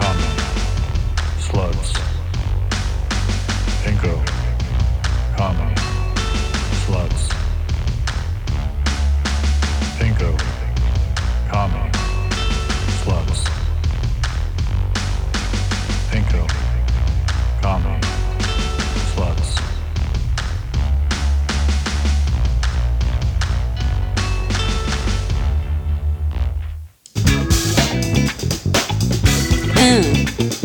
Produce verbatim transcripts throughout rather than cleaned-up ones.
Common. Slugs. Bingo. Common. Slugs. Bingo. Common. Slugs. Bingo. Common. Slugs.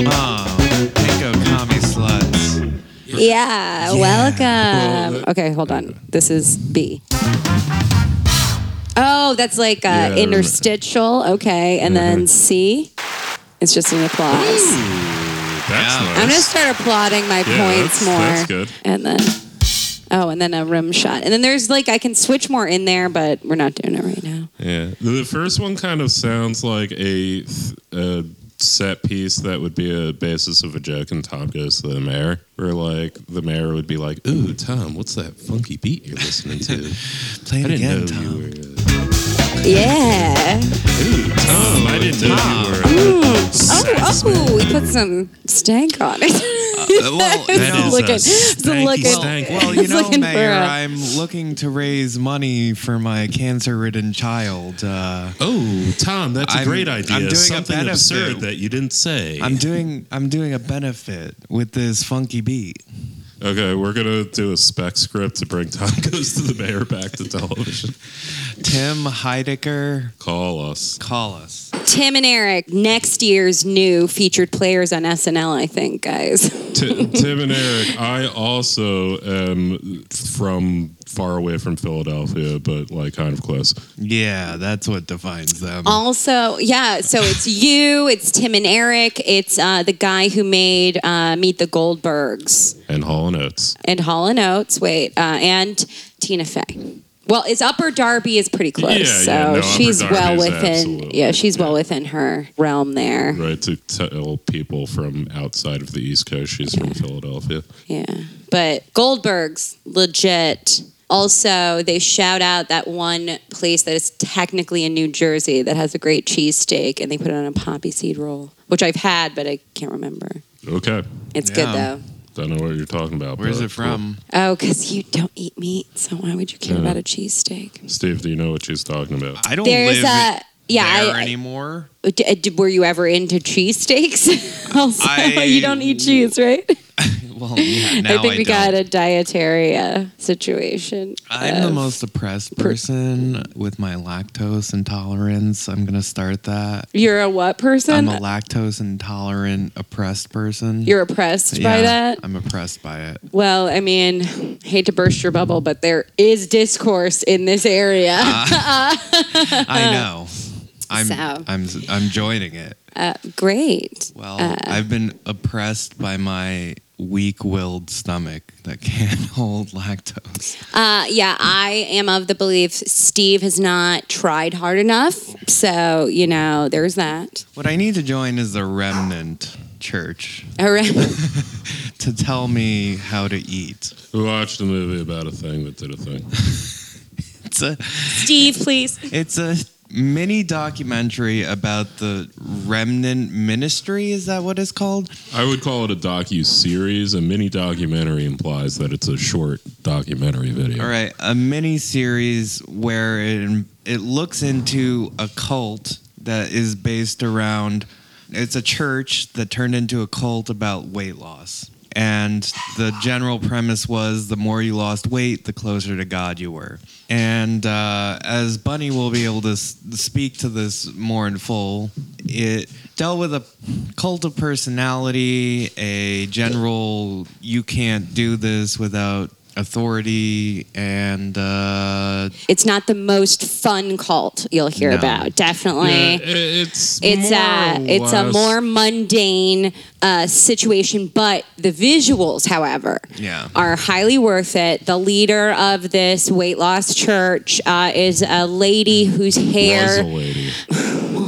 Oh, Pinko commie sluts. Yeah, yeah, welcome. Okay, hold on. This is B. Oh, that's like uh, yeah, interstitial. Okay, and mm-hmm. then C. It's just an applause. Ooh, that's yeah. nice. I'm gonna start applauding my yeah, points that's, more. That's good. And then, oh, and then a rim shot. And then there's like I can switch more in there, but we're not doing it right now. Yeah, the first one kind of sounds like a. Uh, set piece that would be a basis of a joke and Tom Goes to the Mayor, where like the mayor would be like, ooh, Tom, what's that funky beat you're listening to? Play it I didn't again, know Tom. You were, uh, yeah. Ooh, Tom, I didn't know Tom. You were. Ooh. Oh, oh, we put some stank on it. Uh, well, that is looking, a stanky looking, stank. Well, you know, Mayor, a... I'm looking to raise money for my cancer-ridden child. Uh, oh, Tom, that's a I'm, great idea. I'm doing Something a benefit. Absurd that you didn't say. I'm doing I'm doing a benefit with this funky beat. Okay, we're going to do a spec script to bring Tom Goes to the Mayor back to television. Tim Heidecker. Call us. Call us. Tim and Eric, next year's new featured players on S N L, I think, guys. T- Tim and Eric, I also am from far away from Philadelphia, but like kind of close. Yeah, that's what defines them. Also, yeah, so it's you, it's Tim and Eric, it's uh, the guy who made uh, Meet the Goldbergs. And Hall and Oates. And Hall and Oates, wait, uh, and Tina Fey. Well, is Upper Darby is pretty close, yeah, so yeah, no, she's Darby's well within. Yeah, she's yeah. well within her realm there. Right, to tell people from outside of the East Coast, she's yeah. from Philadelphia. Yeah, but Goldberg's legit. Also, they shout out that one place that is technically in New Jersey that has a great cheesesteak, and they put it on a poppy seed roll, which I've had, but I can't remember. Okay, it's yeah. good though. I don't know what you're talking about. Where's it from? Oh, because you don't eat meat, so why would you care yeah. about a cheesesteak? Steve, do you know what she's talking about? I don't There's live a, yeah, there I, anymore. I, were you ever into cheesesteaks? Also, I, you don't eat cheese, right? Well, yeah, now I think I we don't. Got a dietary uh, situation. I'm of, the most oppressed person with my lactose intolerance. I'm going to start that. You're a what person? I'm a lactose intolerant oppressed person. You're oppressed yeah, by that? I'm oppressed by it. Well, I mean, hate to burst your bubble, but there is discourse in this area. Uh, I know. I'm, so. I'm, I'm joining it. Uh, great. Well, uh, I've been oppressed by my... weak-willed stomach that can't hold lactose. Uh, yeah, I am of the belief Steve has not tried hard enough. So, you know, there's that. What I need to join is the remnant church. A remnant? To tell me how to eat. We watched a movie about a thing that did a thing. It's a... Steve, please. It's a... mini documentary about the remnant ministry. Is that what it's called? I would call it a docu-series. A mini documentary implies that it's a short documentary video. All right, a mini series where it, it looks into a cult that is based around, it's a church that turned into a cult about weight loss. And the general premise was the more you lost weight, the closer to God you were. And uh, as Bunny will be able to s- speak to this more in full, it dealt with a cult of personality, a general you can't do this without authority, and uh, it's not the most fun cult you'll hear no. about. Definitely, yeah, it's it's a it's a more mundane uh, situation, but the visuals, however, yeah. are highly worth it. The leader of this weight loss church uh, is a lady whose hair. Was a lady.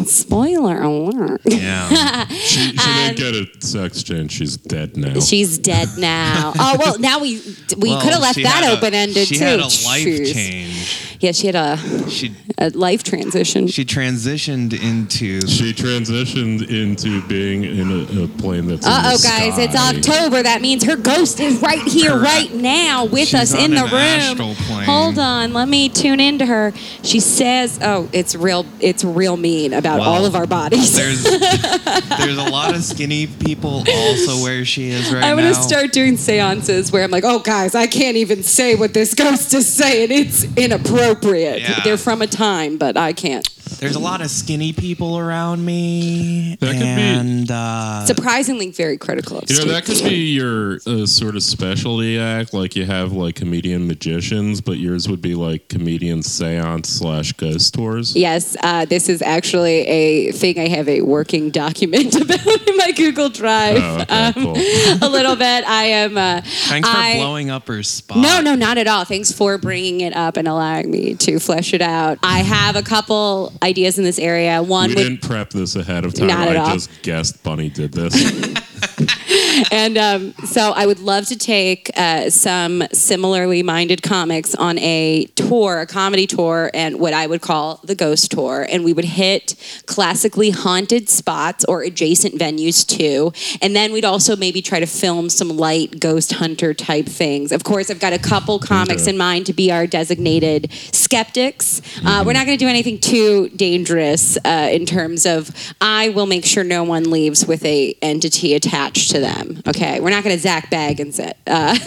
Spoiler alert. Yeah. She, she um, didn't get a sex change. She's dead now. She's dead now. Oh, well, now we we well, could have left that open-ended, too. She had a life Jeez. change. Yeah, she had a, she, a life transition. She transitioned into... She transitioned into being in a, a plane that's Uh-oh, in the sky. guys, it's October. That means her ghost is right here, Correct. right now with She's us in the room. Plane. Hold on. Let me tune into her. She says... Oh, it's real, it's real mean about Wow. all of our bodies. There's there's a lot of skinny people also where she is right now. I'm gonna now. start doing seances where I'm like, oh guys, I can't even say what this ghost is saying. It's inappropriate. Yeah. They're from a time, but I can't. There's a lot of skinny people around me, that and could be, uh, surprisingly very critical. Of you know, that could be your uh, sort of specialty act. Like you have like comedian magicians, but yours would be like comedian seance slash ghost tours. Yes, uh, this is actually a thing I have a working document about in my Google Drive. Oh, okay, um, cool. A little bit. I am. Uh, Thanks I, for blowing up her spot. No, no, not at all. Thanks for bringing it up and allowing me to flesh it out. I have a couple ideas in this area. One, we with, didn't prep this ahead of time. Not at I all. just guessed Bunny did this. And um, so I would love to take uh, some similarly minded comics on a tour, a comedy tour, and what I would call the ghost tour. And we would hit classically haunted spots or adjacent venues too. And then we'd also maybe try to film some light ghost hunter type things. Of course, I've got a couple comics okay. in mind to be our designated skeptics. Mm-hmm. Uh, we're not going to do anything too dangerous uh, in terms of I will make sure no one leaves with a entity attached to them. Okay, we're not going to Zak Bagans it. Uh,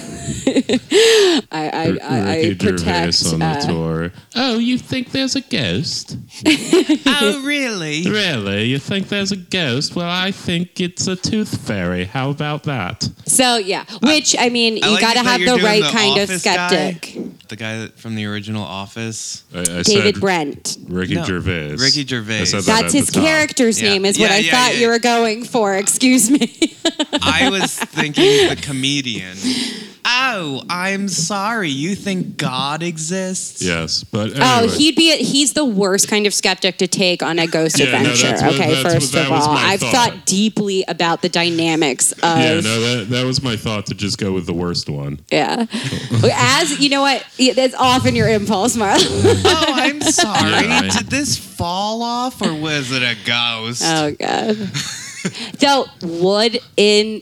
I, I, R- I, I protect. On the uh, tour. Oh, you think there's a ghost? Oh, really? Really? You think there's a ghost? Well, I think it's a tooth fairy. How about that? So yeah, which I, I mean, you like got to have the right the kind of skeptic. Guy? The guy from the original Office, I, I David said Brent, Ricky no, Gervais. Ricky Gervais. That That's his character's yeah. name, is yeah, what yeah, I yeah, thought yeah. you were going for. Excuse me. I was thinking the comedian. Oh, I'm sorry. You think God exists? Yes, but anyway. Oh, he'd be—he's the worst kind of skeptic to take on a ghost yeah, adventure. No, what, okay, first what, of all, I've thought. thought deeply about the dynamics of. Yeah, no, that, that was my thought to just go with the worst one. Yeah, as you know, what that's often your impulse, Marla. Oh, I'm sorry. Yeah, I... Did this fall off, or was it a ghost? Oh God. So, wouldn't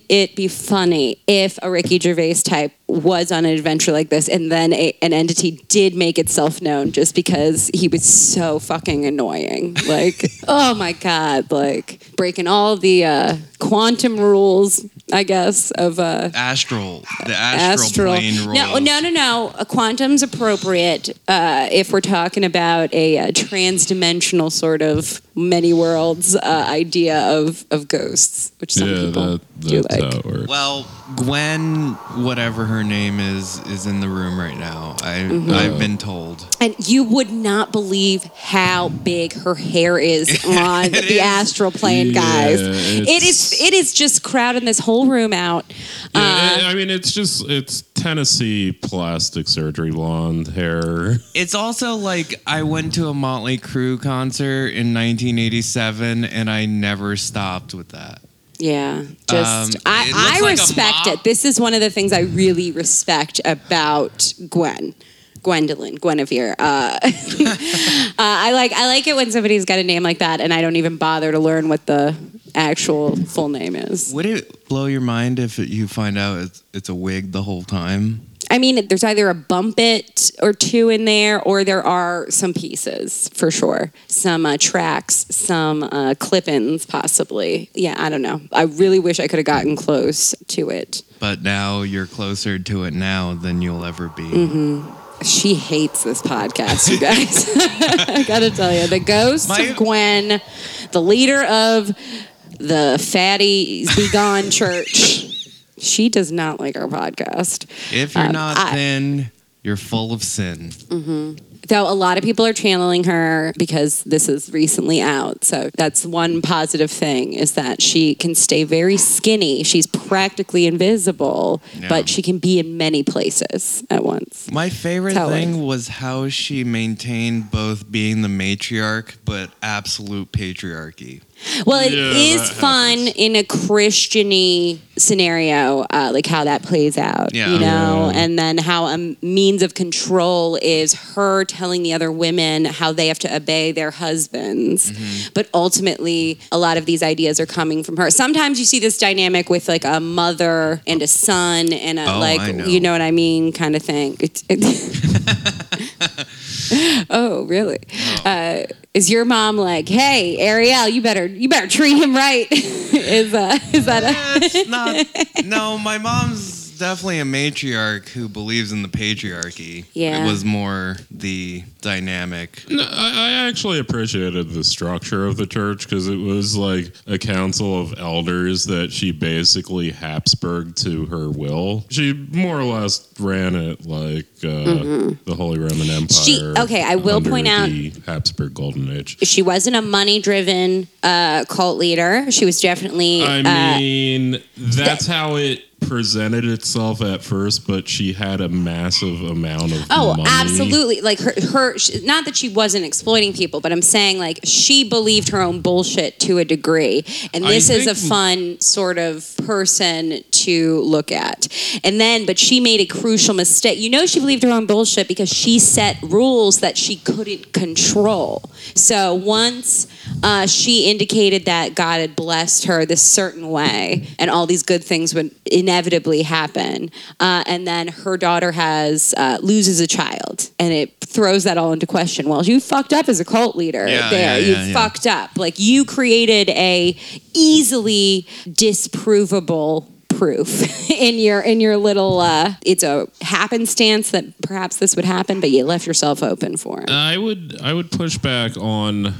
it be funny if a Ricky Gervais type was on an adventure like this and then a, an entity did make itself known just because he was so fucking annoying? Like, oh my God, like breaking all the uh, quantum rules, I guess, of... Uh, astral. The astral, astral. plane rules. No, no, no, no. A quantum's appropriate uh, if we're talking about a, a trans-dimensional sort of many worlds uh, idea of, of ghosts, which some yeah, people that, do like. Well, Gwen, whatever her name is, is in the room right now. I, mm-hmm. I've been told. And you would not believe how big her hair is on the is. astral plane, guys. Yeah, it is It is just crowding this whole room out. Yeah, uh, I mean, it's just, it's Tennessee plastic surgery blonde hair. It's also like I went to a Motley Crue concert in nineteen eighty-seven and I never stopped with that. Yeah, just um, I, I like respect it. This is one of the things I really respect about Gwen. Gwendolyn, Guinevere. Uh, uh, I like I like it when somebody's got a name like that, and I don't even bother to learn what the actual full name is. Would it blow your mind if you find out it's, it's a wig the whole time? I mean, there's either a bump it or two in there, or there are some pieces for sure. Some uh, tracks, some uh, clip-ins possibly. Yeah, I don't know. I really wish I could have gotten close to it. But now you're closer to it now than you'll ever be. Mm-hmm. She hates this podcast, you guys. I gotta tell you, the ghost My- of Gwen, the leader of the Fatty Begone Church. she does not like our podcast. If you're um, not, I, then you're full of sin. Mm-hmm. Though a lot of people are channeling her because this is recently out. So that's one positive thing, is that she can stay very skinny. She's practically invisible, yeah. but she can be in many places at once. My favorite thing was how she maintained both being the matriarch, but absolute patriarchy. Well, it yeah, is fun happens. in a Christian-y scenario, uh, like how that plays out, yeah. you know, yeah. and then how a means of control is her telling the other women how they have to obey their husbands. Mm-hmm. But ultimately, a lot of these ideas are coming from her. Sometimes you see this dynamic with like a mother and a son and a oh, like, I know. you know what I mean, kind of thing. It, it oh, really? Oh. Uh, is your mom like, hey, Ariel, you better you better treat him right? is uh, is that a... not, no, my mom's definitely a matriarch who believes in the patriarchy. Yeah. It was more the dynamic. No, I, I actually appreciated the structure of the church because it was like a council of elders that she basically Habsburg to her will. She more or less ran it like... Uh, mm-hmm. the Holy Roman Empire. She, okay, I will point out the Habsburg Golden Age. She wasn't a money-driven uh, cult leader. She was definitely. I uh, mean, that's th- how it presented itself at first, but she had a massive amount of. Oh, money. absolutely! Like her, her. She, not that she wasn't exploiting people, but I'm saying like she believed her own bullshit to a degree, and this I is a fun sort of person to look at. And then, but she made a crucial mistake. You know, she. Believed her own bullshit because she set rules that she couldn't control. So once uh, she indicated that God had blessed her this certain way and all these good things would inevitably happen, uh, and then her daughter has uh, loses a child, and it throws that all into question. Well, you fucked up as a cult leader. Yeah, there, yeah, you yeah, fucked yeah. up. Like you created a easily disprovable. Proof in your in your little uh, it's a happenstance that perhaps this would happen, but you left yourself open for it. I would I would push back on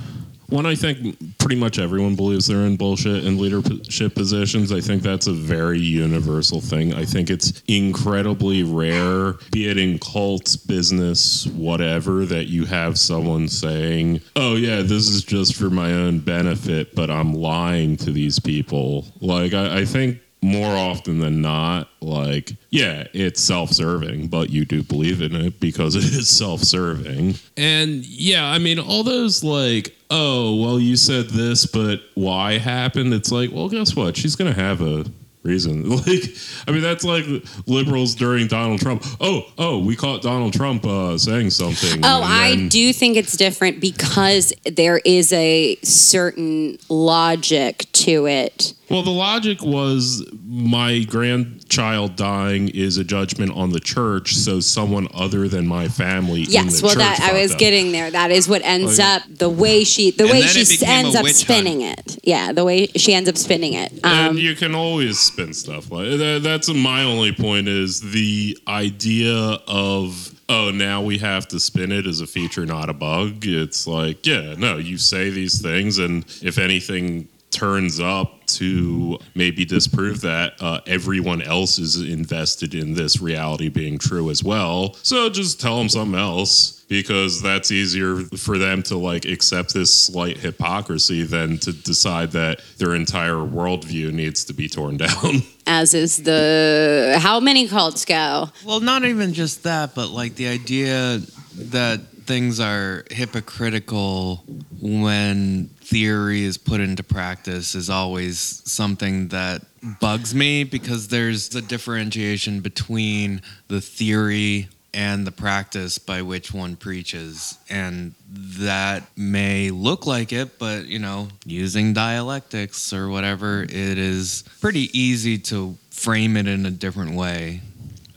one. I think pretty much everyone believes they're in bullshit in leadership positions. I think that's a very universal thing. I think it's incredibly rare, be it in cults, business, whatever, that you have someone saying, oh, yeah, this is just for my own benefit, but I'm lying to these people. Like, I, I think more often than not, like, yeah, it's self-serving, but you do believe in it because it is self-serving. And, yeah, I mean, all those, like, oh, well, you said this, but why happened? It's like, well, guess what? She's going to have a reason. Like, I mean, that's like liberals during Donald Trump. Oh, oh, we caught Donald Trump uh, saying something. Oh, then- I do think it's different because there is a certain logic to it. Well, the logic was my grandchild dying is a judgment on the church, so someone other than my family. Yes, in the well, church that I was them. getting there. That is what ends like, up the way she the way she ends up spinning hunt. it. Yeah, the way she ends up spinning it. Um, and you can always spin stuff like that. That's my only point is the idea of. Oh, now we have to spin it as a feature, not a bug. It's like, yeah, no, you say these things, and if anything turns up to maybe disprove that, uh, everyone else is invested in this reality being true as well. So just tell them something else. Because that's easier for them to, like, accept this slight hypocrisy than to decide that their entire worldview needs to be torn down. As is the... How many cults go? Well, not even just that, but, like, the idea that things are hypocritical when theory is put into practice is always something that bugs me because there's a differentiation between the theory and the practice by which one preaches. And that may look like it, but, you know, using dialectics or whatever, it is pretty easy to frame it in a different way.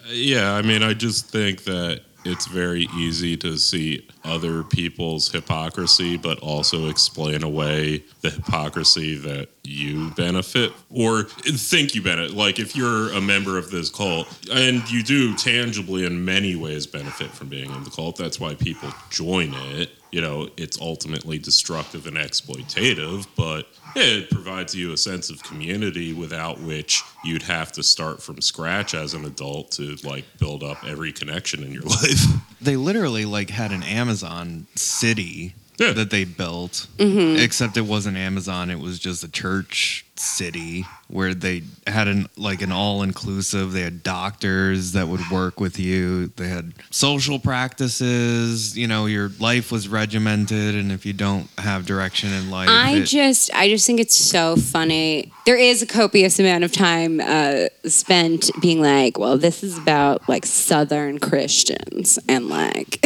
Yeah, I mean, I just think that it's very easy to see other people's hypocrisy, but also explain away the hypocrisy that you benefit or think you benefit. Like if you're a member of this cult and you do tangibly in many ways benefit from being in the cult, that's why people join it. you know, it's ultimately destructive and exploitative, but it provides you a sense of community without which you'd have to start from scratch as an adult to, like, build up every connection in your life. They literally, like, had an Amazon city yeah. that they built, mm-hmm. except it wasn't Amazon. It was just a church city where they had, an like, an all-inclusive. They had doctors that would work with you. They had social practices. You know, your life was regimented, and if you don't have direction in life... I it, just I just think it's so funny. There is a copious amount of time uh, spent being like, well, this is about, like, Southern Christians, and, like,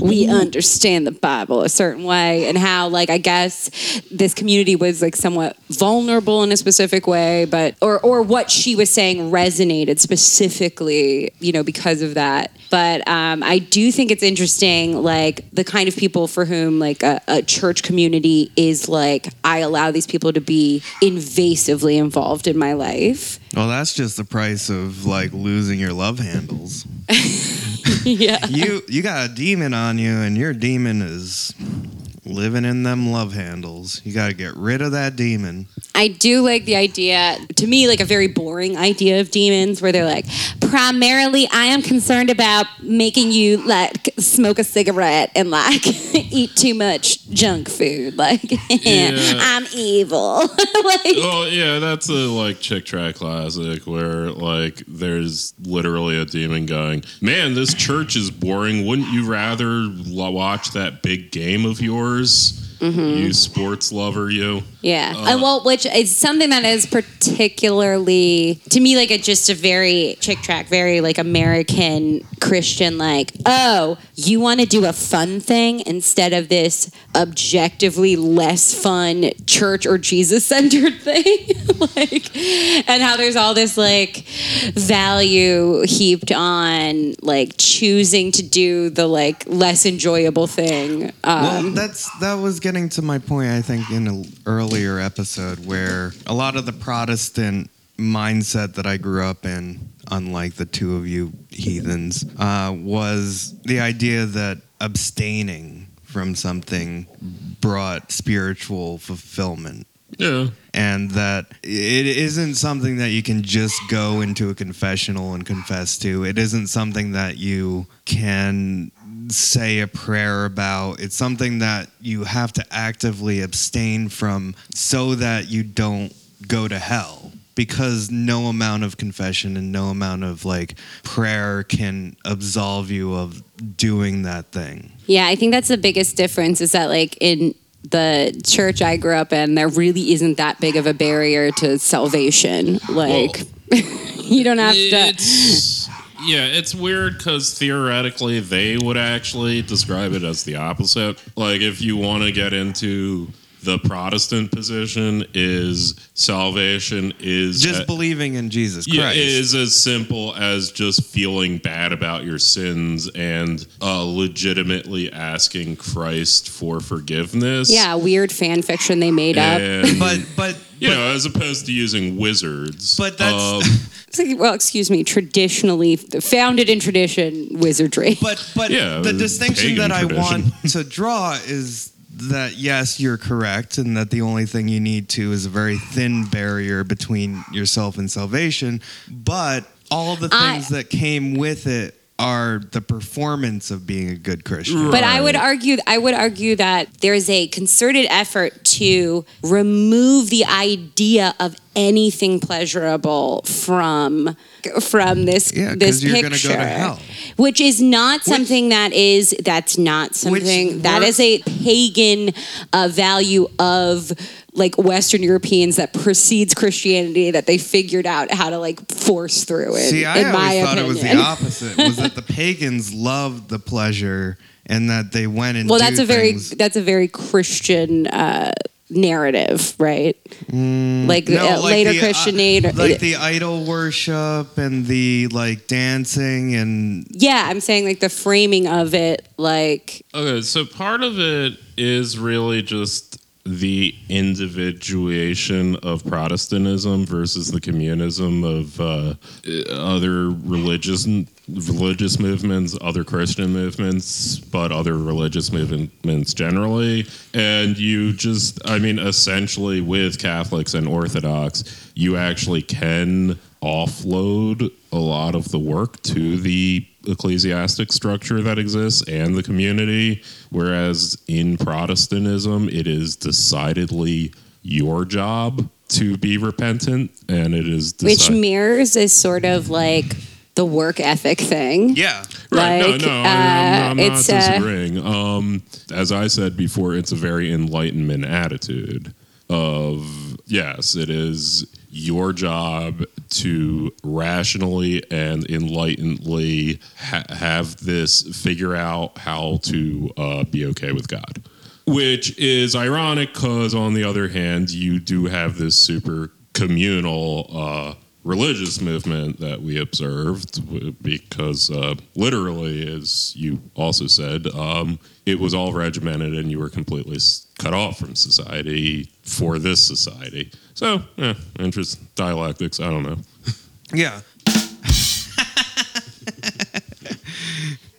we understand the Bible a certain way, and how, like, I guess this community was, like, somewhat vulnerable in a specific way, but or or what she was saying resonated specifically, you know, because of that. But um, I do think it's interesting, like, the kind of people for whom, like, a, a church community is like, I allow these people to be invasively involved in my life. Well, that's just the price of, like, losing your love handles. Yeah, you you got a demon on you, and your demon is living in them love handles. You got to get rid of that demon. I do like the idea, to me, like, a very boring idea of demons, where they're like, primarily I am concerned about making you, like, smoke a cigarette and, like, eat too much junk food. Like, yeah. I'm evil. Like, oh, yeah, that's a, like, Chick Tract classic where, like, there's literally a demon going, man, this church is boring. Wouldn't you rather watch that big game of yours? Mm-hmm. You sports lover, you. Yeah. Uh, well, which is something that is particularly, to me, like, a, just a very Chick Tract, very, like, American Christian, like, oh, you want to do a fun thing instead of this objectively less fun church or Jesus-centered thing? Like, and how there's all this, like, value heaped on, like, choosing to do the, like, less enjoyable thing. Um, well, that's that was getting to my point, I think, in an earlier episode, where a lot of the Protestant mindset that I grew up in, unlike the two of you heathens, uh, was the idea that abstaining from something brought spiritual fulfillment. Yeah. And that it isn't something that you can just go into a confessional and confess to. It isn't something that you can say a prayer about. It's something that you have to actively abstain from so that you don't go to hell. Because no amount of confession and no amount of, like, prayer can absolve you of doing that thing. Yeah, I think that's the biggest difference, is that, like, in the church I grew up in, there really isn't that big of a barrier to salvation. Like, you don't have it's, to... Yeah, it's weird, because theoretically they would actually describe it as the opposite. Like, if you want to get into the Protestant position, is salvation is... Just a, believing in Jesus Christ. Yeah, is as simple as just feeling bad about your sins and uh, legitimately asking Christ for forgiveness. Yeah, weird fan fiction they made and, up. But... but You but, know, as opposed to using wizards. But that's... Um, well, excuse me, traditionally, founded in tradition, wizardry. But, but yeah, the distinction that tradition. I want to draw is... that, yes, you're correct, and that the only thing you need to is a very thin barrier between yourself and salvation, but all the things I, that came with it are the performance of being a good Christian. Right. But I would argue I would argue that there's a concerted effort to remove the idea of anything pleasurable from from this yeah, this you're picture, go to hell. Which is not something which, that is that's not something that is a pagan uh, value of, like, Western Europeans that precedes Christianity, that they figured out how to, like, force through it. See, I in always my thought opinion. It was the opposite. Was that the pagans loved the pleasure and that they went and well, do that's a things. very that's a very Christian uh, narrative, right? Mm, like, no, uh, like later Christianity, uh, like the idol worship and the, like, dancing and yeah, I'm saying, like, the framing of it, like, okay, so part of it is really just the individuation of Protestantism versus the communism of uh, other religious religious movements, other Christian movements, but other religious movements generally. And you just, I mean, essentially with Catholics and Orthodox, you actually can offload a lot of the work to the ecclesiastic structure that exists and the community, whereas in Protestantism, it is decidedly your job to be repentant, and it is deci- which mirrors is sort of like the work ethic thing. Yeah, right. Like, no, no, uh, I'm, I'm not it's disagreeing. A- um, as I said before, it's a very Enlightenment attitude of yes, it is your job to rationally and enlightenedly ha- have this figure out how to uh, be okay with God, which is ironic because on the other hand, you do have this super communal uh, religious movement that we observed because uh, literally, as you also said, um, it was all regimented and you were completely cut off from society for this society. So, yeah, interest, dialectics, I don't know. Yeah.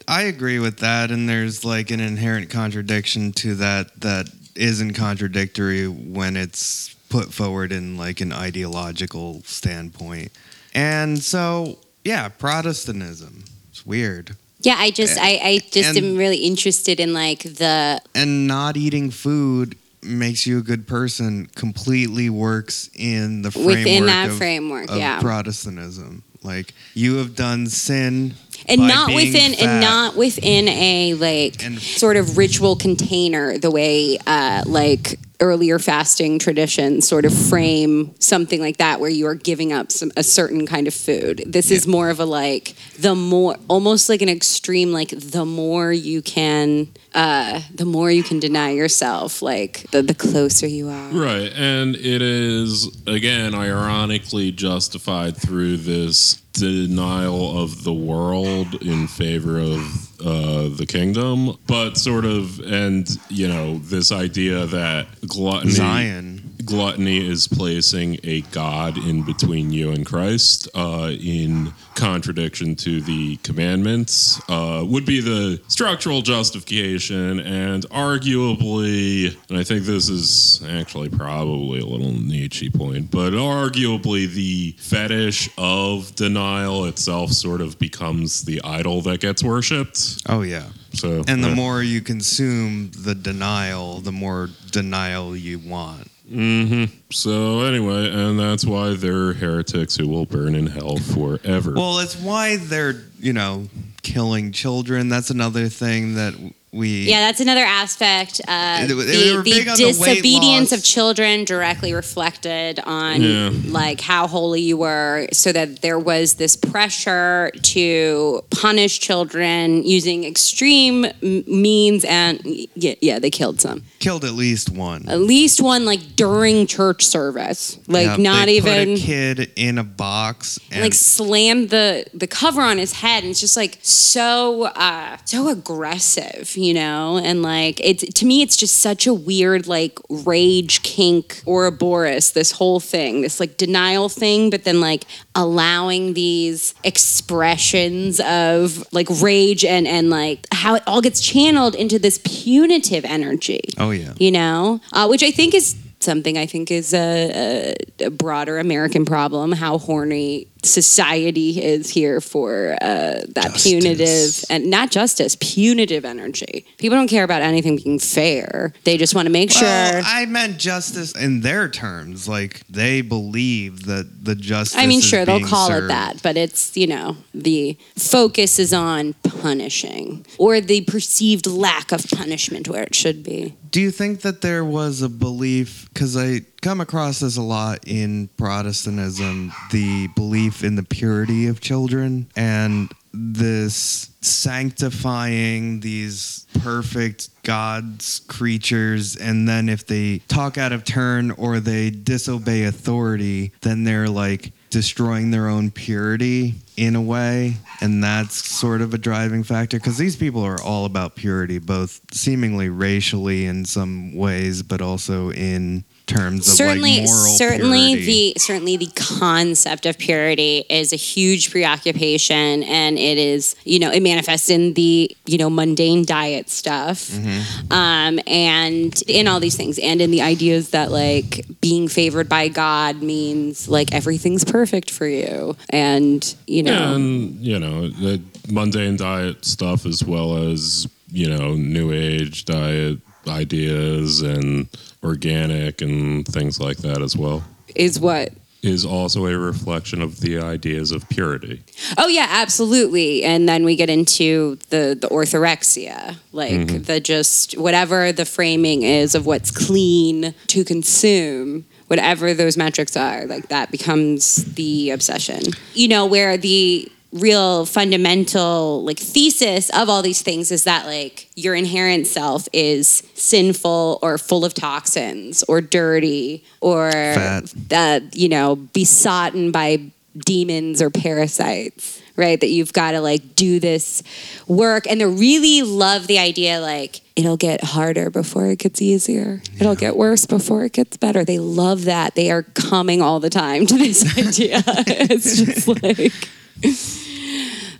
I agree with that, and there's like an inherent contradiction to that that isn't contradictory when it's put forward in like an ideological standpoint. And so, yeah, Protestantism. It's weird. Yeah, I just, I, I just and, am really interested in like the... And not eating food makes you a good person completely works in the framework within that of, framework of yeah Protestantism. Like you have done sin and by not being within fat. And not within a like and, sort of ritual container the way uh like earlier fasting traditions sort of frame something like that where you are giving up some a certain kind of food. This yeah. is more of a like the more almost like an extreme like the more you can uh the more you can deny yourself, like the, the closer you are. Right. And it is again ironically justified through this denial of the world in favor of uh the kingdom, but sort of, and you know, this idea that gluttony Zion. Gluttony is placing a god in between you and Christ, uh, in contradiction to the commandments, uh, would be the structural justification, and arguably, and I think this is actually probably a little Nietzsche point, but arguably the fetish of denial itself sort of becomes the idol that gets worshipped. Oh, yeah. So, and the yeah. more you consume the denial, the more denial you want. Mm-hmm. So anyway, and that's why they're heretics who will burn in hell forever. Well, that's why they're, you know, killing children. That's another thing that we... Yeah, that's another aspect. Uh, they, they the the disobedience of children directly reflected on, yeah. like, how holy you were, so that there was this pressure to punish children using extreme means, and, yeah, yeah they killed some. Killed at least one. At least one, like, during church service. Like, yeah, not they even... put a kid in a box and... Like, slammed the, the cover on his head, and it's just, like, so, uh, so aggressive, you know? And, like, it's, to me, it's just such a weird, like, rage, kink, Ouroboros, this whole thing. This, like, denial thing, but then, like, allowing these expressions of, like, rage and, and like, how it all gets channeled into this punitive energy. Oh, Oh, yeah. You know, uh, which I think is something I think is a, a, a broader American problem, how horny society is here for uh, that justice. Punitive, and not justice, punitive energy. People don't care about anything being fair. They just want to make well, sure. I meant justice in their terms. Like, they believe that the justice I mean, is sure, they'll call served. It that, but it's, you know, the focus is on punishing or the perceived lack of punishment where it should be. Do you think that there was a belief, because I... come across this a lot in Protestantism, the belief in the purity of children and this sanctifying these perfect God's creatures, and then if they talk out of turn or they disobey authority, then they're like destroying their own purity in a way, and that's sort of a driving factor, because these people are all about purity, both seemingly racially in some ways, but also in terms of certainly, like moral certainly purity. the certainly the concept of purity is a huge preoccupation, and it is, you know, it manifests in the, you know, mundane diet stuff, mm-hmm. um, and in all these things, and in the ideas that like being favored by God means like everything's perfect for you, and you know, and you know, the mundane diet stuff as well as, you know, new age diet ideas and organic and things like that as well. Is what? Is also a reflection of the ideas of purity. Oh, yeah, absolutely. And then we get into the, the orthorexia, like mm-hmm. the just whatever the framing is of what's clean to consume, whatever those metrics are, like that becomes the obsession. You know, where the real fundamental like thesis of all these things is that like your inherent self is sinful or full of toxins or dirty or that uh, you know, besotted by demons or parasites, right? That you've got to like do this work, and they really love the idea like it'll get harder before it gets easier. Yeah. It'll get worse before it gets better. They love that. They are coming all the time to this idea. It's just like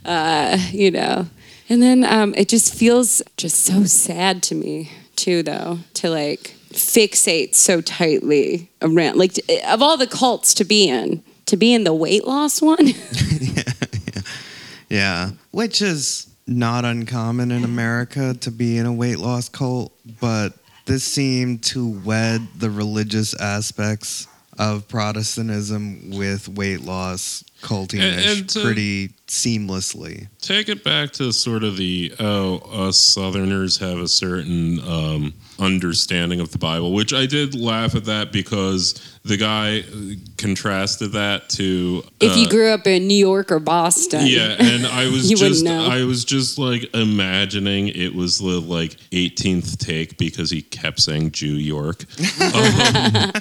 Uh, you know, and then um, it just feels just so sad to me too, though, to like fixate so tightly around, like to, of all the cults to be in, to be in the weight loss one. yeah, yeah, yeah, which is not uncommon in America to be in a weight loss cult, but this seemed to wed the religious aspects of Protestantism with weight loss cultiness pretty seamlessly. Take it back to sort of the, oh, us Southerners have a certain um, understanding of the Bible, which I did laugh at that because the guy contrasted that to... Uh, if you grew up in New York or Boston. Yeah, and I was just I was just like imagining it was the like eighteenth take because he kept saying Jew York. um,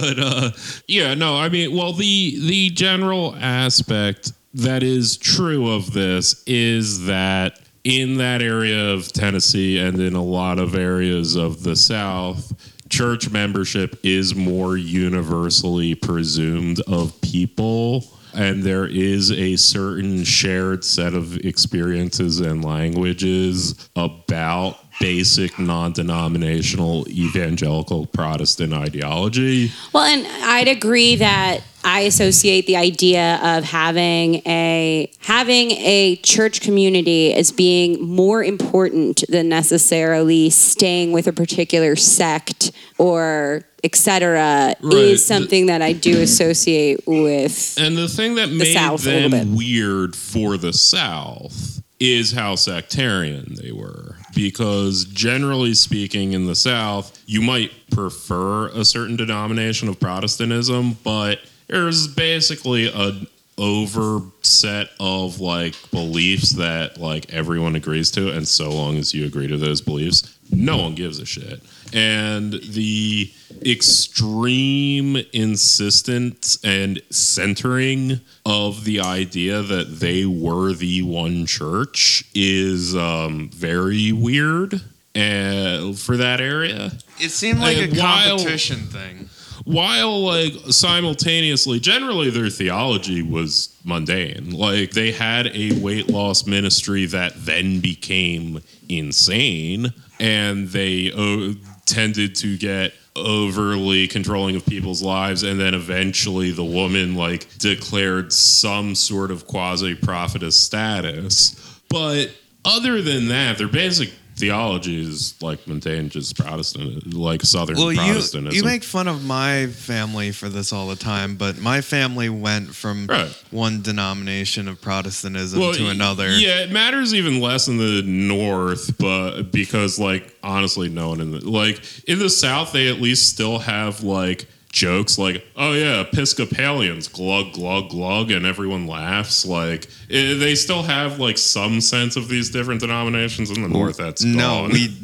but uh, yeah, no, I mean, well, the, the general aspect that is true of this is that in that area of Tennessee and in a lot of areas of the South, church membership is more universally presumed of people, and there is a certain shared set of experiences and languages about basic non-denominational evangelical Protestant ideology. Well, and I'd agree that I associate the idea of having a having a church community as being more important than necessarily staying with a particular sect or et cetera, right. is something that I do associate with. And the thing that the made South them weird for the South is how sectarian they were. Because generally speaking in the South, you might prefer a certain denomination of Protestantism, but there's basically an over set of like beliefs that like everyone agrees to, and so long as you agree to those beliefs, no one gives a shit. And the extreme insistence and centering of the idea that they were the one church is um, very weird uh, for that area. It seemed like and a competition while, thing. While, like, simultaneously, generally their theology was mundane. Like, they had a weight loss ministry that then became insane, and they uh, tended to get overly controlling of people's lives, and then eventually the woman, like, declared some sort of quasi-prophetess status. But other than that, their basic theology is like mundane, just Protestant, like Southern well, Protestantism. You, you make fun of my family for this all the time, but my family went from right. one denomination of Protestantism well, to another. Yeah, it matters even less in the North, but because, like, honestly, no one in the like in the South, they at least still have like jokes like, oh yeah, Episcopalians, glug glug glug, and everyone laughs. Like it, they still have like some sense of these different denominations in the North. That's no, gone. we.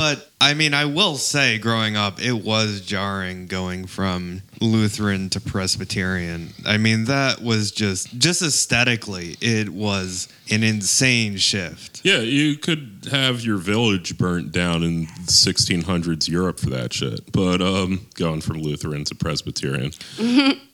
But, I mean, I will say, growing up, it was jarring going from Lutheran to Presbyterian. I mean, that was just, just aesthetically, it was an insane shift. Yeah, you could have your village burnt down in sixteen hundreds Europe for that shit. But, um, going from Lutheran to Presbyterian.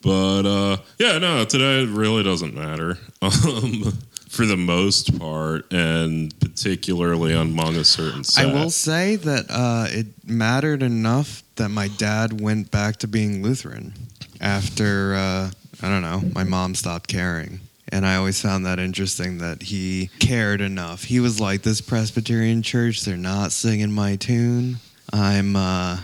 But, uh, yeah, no, today it really doesn't matter. Um... For the most part, and particularly among a certain set. I will say that uh, it mattered enough that my dad went back to being Lutheran after, uh, I don't know, my mom stopped caring. And I always found that interesting that he cared enough. He was like, this Presbyterian church, they're not singing my tune. I'm, uh,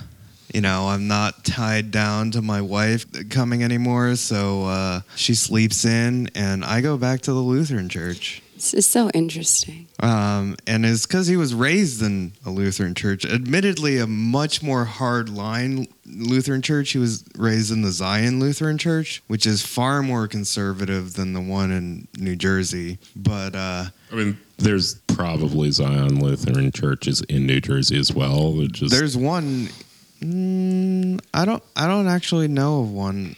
you know, I'm not tied down to my wife coming anymore, so uh, she sleeps in, and I go back to the Lutheran church. This is so interesting. Um, and it's because he was raised in a Lutheran church, admittedly a much more hard-line Lutheran church. He was raised in the Zion Lutheran Church, which is far more conservative than the one in New Jersey. But uh, I mean, there's probably Zion Lutheran churches in New Jersey as well. Just... There's one... Mm, I don't. I don't actually know of one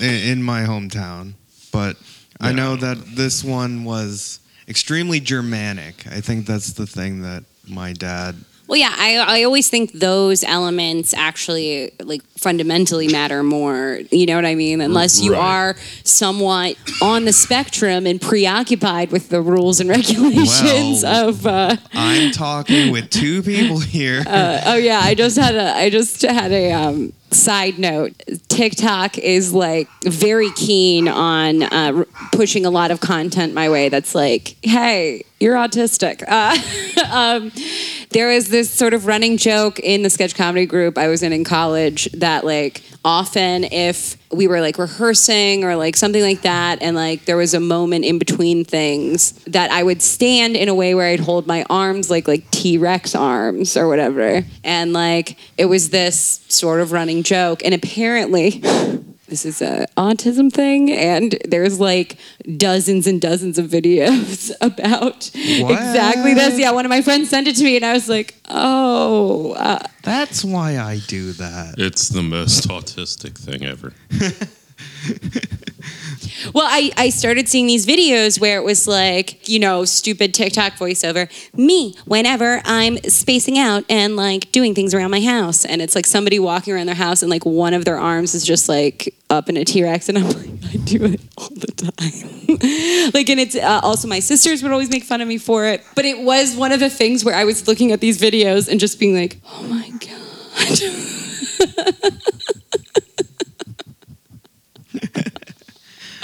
in, in my hometown, but yeah. I know that this one was extremely Germanic. I think that's the thing that my dad. Well, yeah, I I always think those elements actually like fundamentally matter more. You know what I mean? Unless you right. are somewhat on the spectrum and preoccupied with the rules and regulations well, of. Uh, I'm talking with two people here. Uh, oh yeah, I just had a I just had a um, side note. TikTok is like very keen on uh, pushing a lot of content my way. That's like, hey, you're autistic. Uh, um, there is this sort of running joke in the sketch comedy group I was in in college that like often if we were like rehearsing or like something like that and like there was a moment in between things that I would stand in a way where I'd hold my arms like like T-Rex arms or whatever. And like it was this sort of running joke. And apparently... This is an autism thing, and there's like dozens and dozens of videos about what? Exactly this. Yeah, one of my friends sent it to me, and I was like, oh. Uh. That's why I do that. It's the most autistic thing ever. Well, I, I started seeing these videos where it was like, you know, stupid TikTok voiceover. Me, whenever I'm spacing out and like doing things around my house. And it's like somebody walking around their house and like one of their arms is just like up in a T-Rex. And I'm like, I do it all the time. Like, and it's uh, also my sisters would always make fun of me for it. But it was one of the things where I was looking at these videos and just being like, oh my God.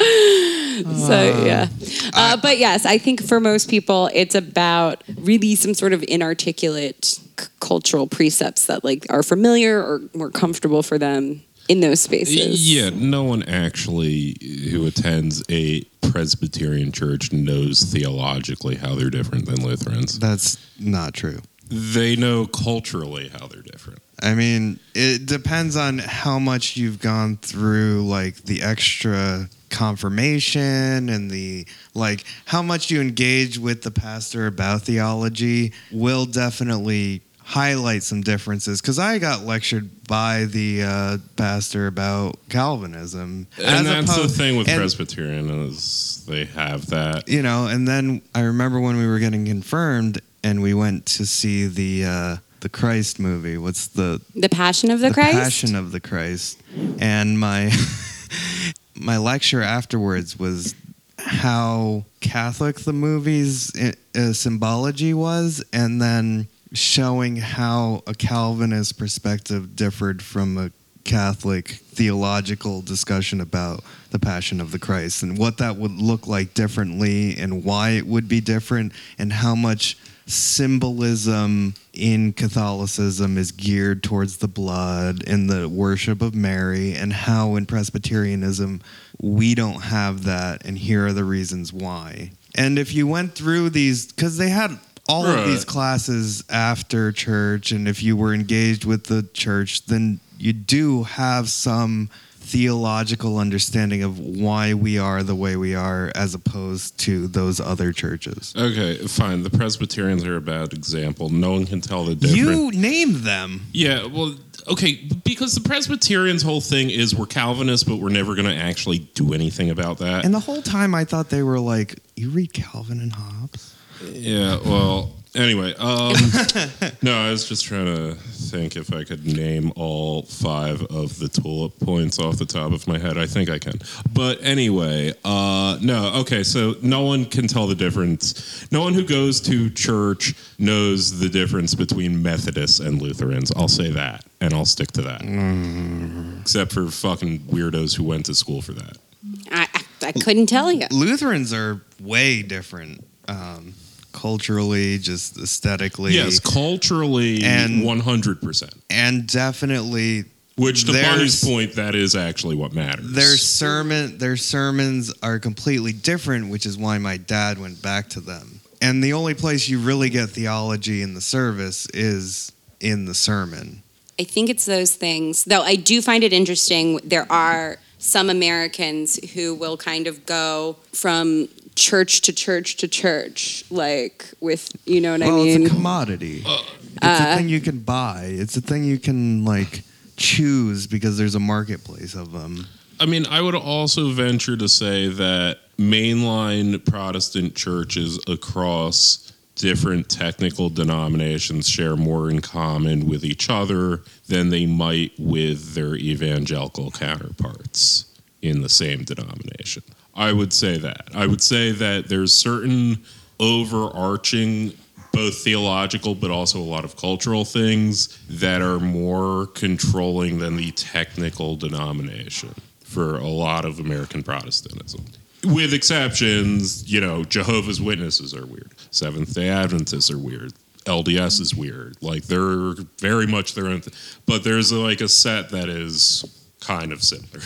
So yeah, uh, but yes, I think for most people, it's about really some sort of inarticulate c- cultural precepts that like are familiar or more comfortable for them in those spaces. Yeah, no one actually who attends a Presbyterian church knows theologically how they're different than Lutherans. That's not true. They know culturally how they're different. I mean, it depends on how much you've gone through, like, the extra confirmation and the, like, how much you engage with the pastor about theology will definitely highlight some differences. Because I got lectured by the uh, pastor about Calvinism. And that's opposed, the thing with and, Presbyterian is they have that. You know, and then I remember when we were getting confirmed and we went to see the... Uh, The Christ movie. What's the... The Passion of the, the Christ? The Passion of the Christ. And my my lecture afterwards was how Catholic the movie's uh, symbology was, and then showing how a Calvinist perspective differed from a Catholic theological discussion about the Passion of the Christ, and what that would look like differently, and why it would be different, and how much... symbolism in Catholicism is geared towards the blood and the worship of Mary, and how in Presbyterianism we don't have that, and here are the reasons why. And if you went through these, because they had all right. of these classes after church, and if you were engaged with the church, then you do have some theological understanding of why we are the way we are as opposed to those other churches. Okay, fine. The Presbyterians are a bad example. No one can tell the difference. You named them. Yeah, well, okay, because the Presbyterians' whole thing is we're Calvinists, but we're never going to actually do anything about that. And the whole time I thought they were like, you read Calvin and Hobbes? Yeah, well... Anyway, um, no, I was just trying to think if I could name all five of the tulip points off the top of my head. I think I can. But anyway, uh, no, okay, so no one can tell the difference. No one who goes to church knows the difference between Methodists and Lutherans. I'll say that, and I'll stick to that. Mm. Except for fucking weirdos who went to school for that. I, I couldn't tell you. Lutherans are way different. Um Culturally, just aesthetically. Yes, culturally, and, one hundred percent. And definitely... Which, to Bonnie's point, that is actually what matters. Their sermon, their sermons are completely different, which is why my dad went back to them. And the only place you really get theology in the service is in the sermon. I think it's those things. Though I do find it interesting, there are some Americans who will kind of go from... church to church to church, like with, you know what well, I mean? Well, it's a commodity. Uh, it's uh, a thing you can buy. It's a thing you can, like, choose because there's a marketplace of them. I mean, I would also venture to say that mainline Protestant churches across different technical denominations share more in common with each other than they might with their evangelical counterparts in the same denomination. I would say that. I would say that there's certain overarching, both theological but also a lot of cultural things that are more controlling than the technical denomination for a lot of American Protestantism. With exceptions, you know, Jehovah's Witnesses are weird. Seventh-day Adventists are weird. L D S is weird. Like, they're very much their own thing. But there's, like, a set that is kind of similar.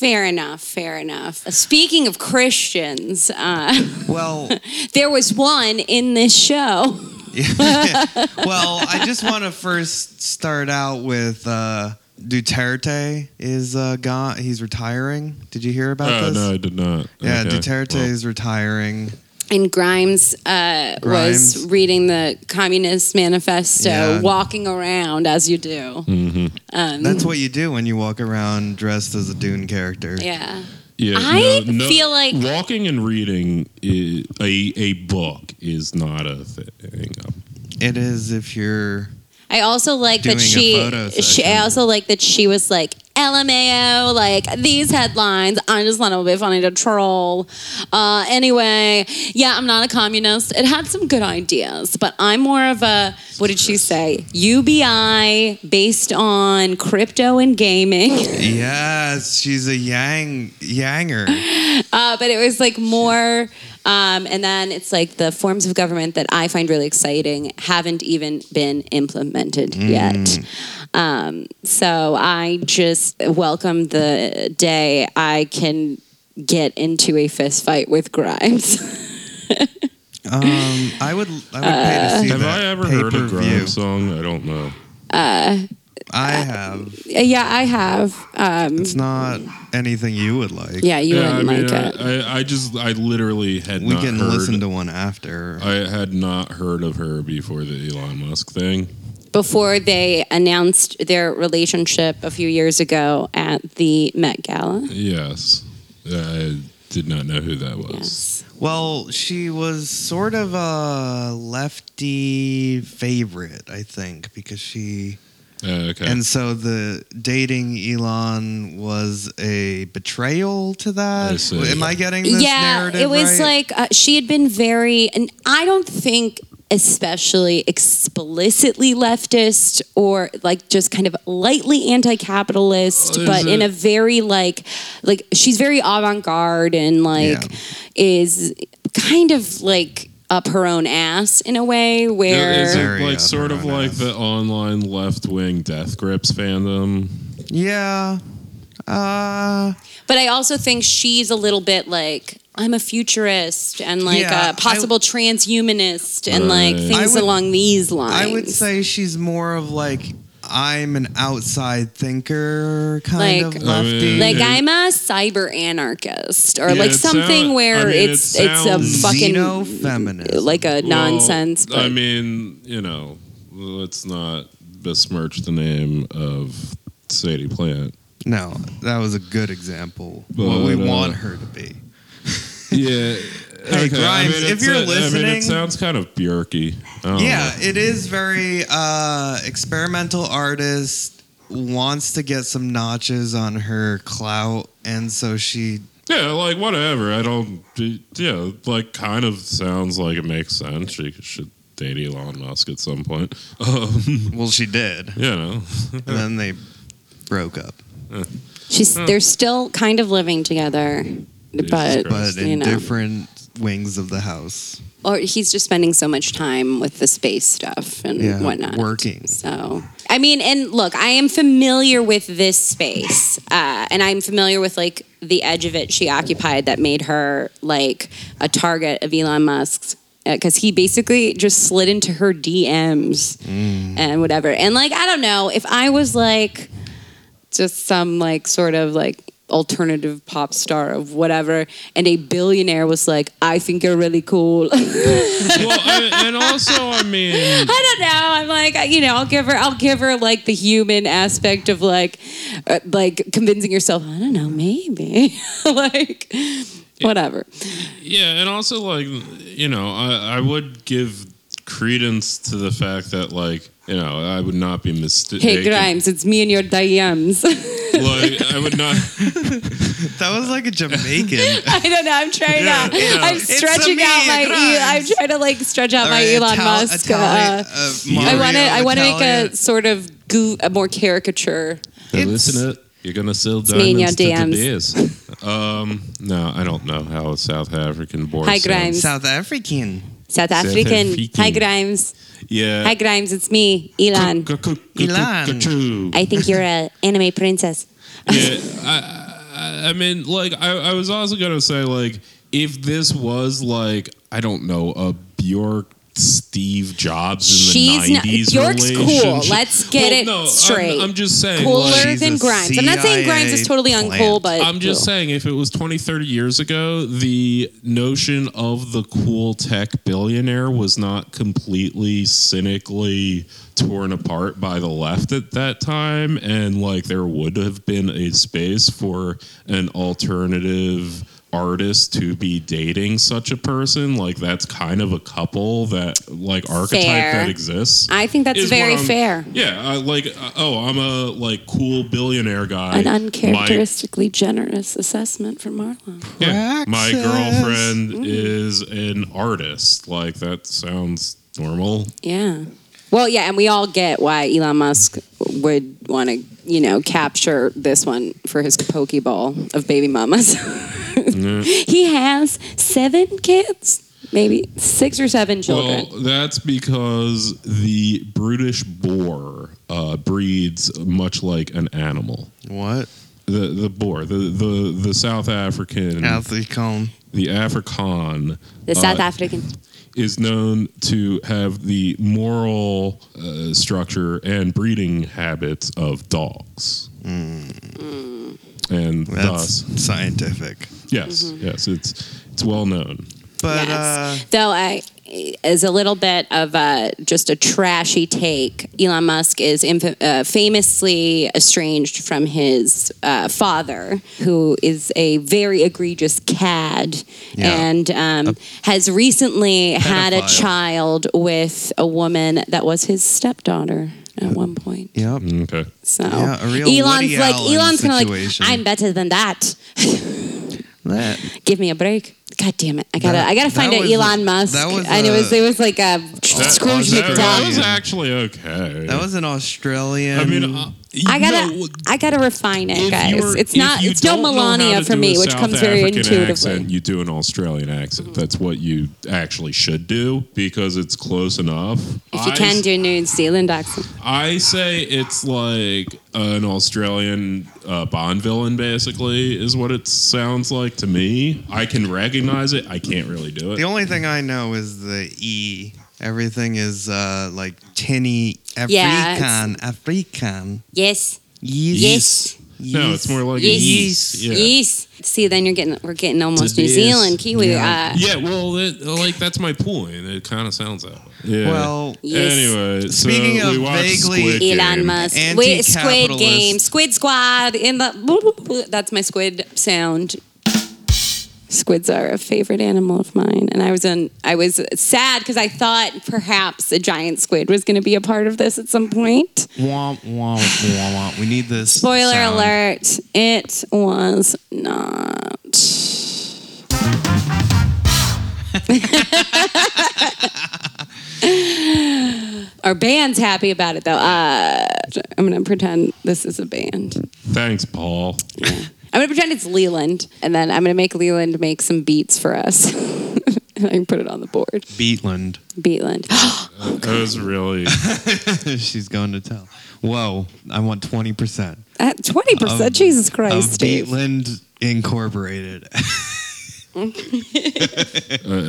Fair enough, fair enough. Speaking of Christians, uh, well, there was one in this show. Well, I just want to first start out with uh, Duterte is uh, gone. He's retiring. Did you hear about uh, this? No, I did not. Yeah, okay. Duterte well. is retiring. And Grimes, uh, Grimes was reading the Communist Manifesto, yeah. walking around as you do. Mm-hmm. Um, That's what you do when you walk around dressed as a Dune character. Yeah. Yeah, I no, no, feel like... Walking and reading is, a, a book is not a thing. It is if you're... I also like that she, she. I also like that she was like L M A O, like these headlines. I just thought it would be funny to troll. Uh, anyway, yeah, I'm not a communist. It had some good ideas, but I'm more of a. What did she say? U B I based on crypto and gaming. Yes, she's a yang yanger. Uh, but it was like more. Um, and then it's like the forms of government that I find really exciting haven't even been implemented mm. yet. Um, so I just welcome the day I can get into a fist fight with Grimes. um, I would, I would uh, pay to see have that. Have I ever heard a Grimes song? I don't know. Uh, I have. Yeah, I have. Um, it's not anything you would like. Yeah, you yeah, wouldn't I mean, like I, it. I, I just, I literally had we not heard. We can listen to one after. I had not heard of her before the Elon Musk thing. Before they announced their relationship a few years ago at the Met Gala. Yes. I did not know who that was. Yes. Well, she was sort of a lefty favorite, I think, because she... Uh, okay. And so the dating Elon was a betrayal to that. I Am I getting this yeah, narrative Yeah, it was right? like uh, she had been very, and I don't think especially explicitly leftist or like just kind of lightly anti-capitalist, uh, but it? in a very like, like she's very avant-garde and like yeah. is kind of like, up her own ass in a way where... Yeah, is it like, sort of like ass. the online left-wing Death Grips fandom? Yeah. Uh, but I also think she's a little bit like, I'm a futurist and like yeah, a possible I, transhumanist and right. like things would, along these lines. I would say she's more of like, I'm an outside thinker kind like, of lefty. Like I'm a cyber anarchist or yeah, like something sound, where I mean, it's it it's a fucking xenofeminist. Like a well, nonsense. But. I mean, you know, let's not besmirch the name of Sadie Plant. No, that was a good example. But, what we uh, want her to be. Yeah. Hey, okay. Grimes, I mean, if you're a, listening... I mean, it sounds kind of Bjorky. Yeah, know. It is very uh, experimental artist, wants to get some notches on her clout, and so she... Yeah, like, whatever. I don't... Yeah, like, kind of sounds like it makes sense. She should date Elon Musk at some point. Um, well, she did. You know. And then they broke up. Yeah. She's. Yeah. They're still kind of living together, Jesus but, but in you know. different... wings of the house. Or he's just spending so much time with the space stuff and yeah, whatnot. Working. So, I mean, and look, I am familiar with this space. Uh, and I'm familiar with, like, the edge of it she occupied that made her, like, a target of Elon Musk's. Because uh, he basically just slid into her D Ms mm. and whatever. And, like, I don't know. If I was, like, just some, like, sort of, like, alternative pop star of whatever, and a billionaire was like, I think you're really cool. Well, I, and also, I mean, I don't know. I'm like, you know, I'll give her, I'll give her like the human aspect of like, uh, like convincing yourself. I don't know, maybe like whatever. Yeah, and also like, you know, I, I would give credence to the fact that like, you know, I would not be mistaken. Hey, Grimes, it's me and your D Ms. Like, I would not. That was like a Jamaican. I don't know. I'm trying yeah, to. You know, I'm stretching me, out my. E- I'm trying to like stretch out All my right, Elon Ital- Musk. Itali- uh, Mario, I want to. I want to make a sort of goo- a more caricature. Hey, listen to it. You're gonna sell diamonds to the beers. Um, no, I don't know how a South African boy. Hi, Grimes. South African. South African. Hi, Grimes. Yeah. Hi, Grimes. It's me, Elon. Elon. I think you're an anime princess. Yeah. I, I mean, like, I, I was also going to say, like, if this was, like, I don't know, a Bjork Steve Jobs in She's the nineties not, Bjork's cool. Let's get well, it no, straight. I'm, I'm just saying. Cooler like, than Grimes. C I A I'm not saying Grimes is totally plant. uncool, but... I'm just cool. saying, if it was twenty, thirty years ago, the notion of the cool tech billionaire was not completely cynically torn apart by the left at that time, and, like, there would have been a space for an alternative... artist to be dating such a person. Like, that's kind of a couple that like archetype fair. that exists. I think that's very fair. Yeah, uh, like uh, oh, I'm a like cool billionaire guy. An uncharacteristically my, generous assessment from Marlon. Yeah, my girlfriend mm. is an artist. Like, that sounds normal. Yeah. Well, yeah, and we all get why Elon Musk would want to, you know, capture this one for his Pokeball of baby mamas. Yeah. He has seven kids, maybe six or seven children. Well, that's because the brutish boar uh, breeds much like an animal. What? The the boar, the the, the South African African, the African, the South uh, African. Is known to have the moral uh, structure and breeding habits of dogs, mm. Mm. and that's thus scientific. Yes, mm-hmm. yes, it's it's well known. But yes. uh, though I is a little bit of a, just a trashy take. Elon Musk is inf- uh, famously estranged from his uh, father, who is a very egregious cad, yeah. and um, a has recently pedophile. had a child with a woman that was his stepdaughter. At one point. Yeah. Okay. So yeah, a real Elon's Woody like Allen Elon's kind of like, I'm better than that. That. Give me a break. God damn it! I gotta, that, I gotta find out Elon a, Musk. That was and a, it was, it was like a that, Scrooge McDuck. That was actually okay. That was an Australian. I mean, uh, I gotta, know, I gotta refine it, guys. It's not, it's no Melania for me, which South comes African very intuitively. Accent, you do an Australian accent. That's what you actually should do because it's close enough. If you I, can do New Zealand accent, I say it's like an Australian uh, Bond villain. Basically, is what it sounds like to me. I can recognize. It, I can't really do it. The only thing I know is the E Everything is uh, like tinny African, yeah, African. Yes. Yes. Yes. No, it's more like yeast. Yeast. Yeah. Yeast. See, then you're getting we're getting almost New Zealand Kiwi. Yeah, uh, yeah well, it, like that's my point. It kind of sounds that way. Yeah. Well, yes. Anyway, speaking so of we vaguely Squid Elon Musk, wait, Squid Game, Squid Squad in the. That's my squid sound. Squids are a favorite animal of mine, and I was in, I was sad because I thought perhaps a giant squid was going to be a part of this at some point. Womp, womp, womp, womp. We need this. Spoiler sound. Alert! It was not. Our band's happy about it, though. Uh, I'm going to pretend this is a band. Thanks, Paul. I'm going to pretend it's Leland, and then I'm going to make Leland make some beats for us. And I can put it on the board. Beatland. Beatland. Oh, that was really... She's going to tell. Whoa, I want twenty percent. Uh, twenty percent? Of, Jesus Christ, Steve. Beatland Incorporated. I,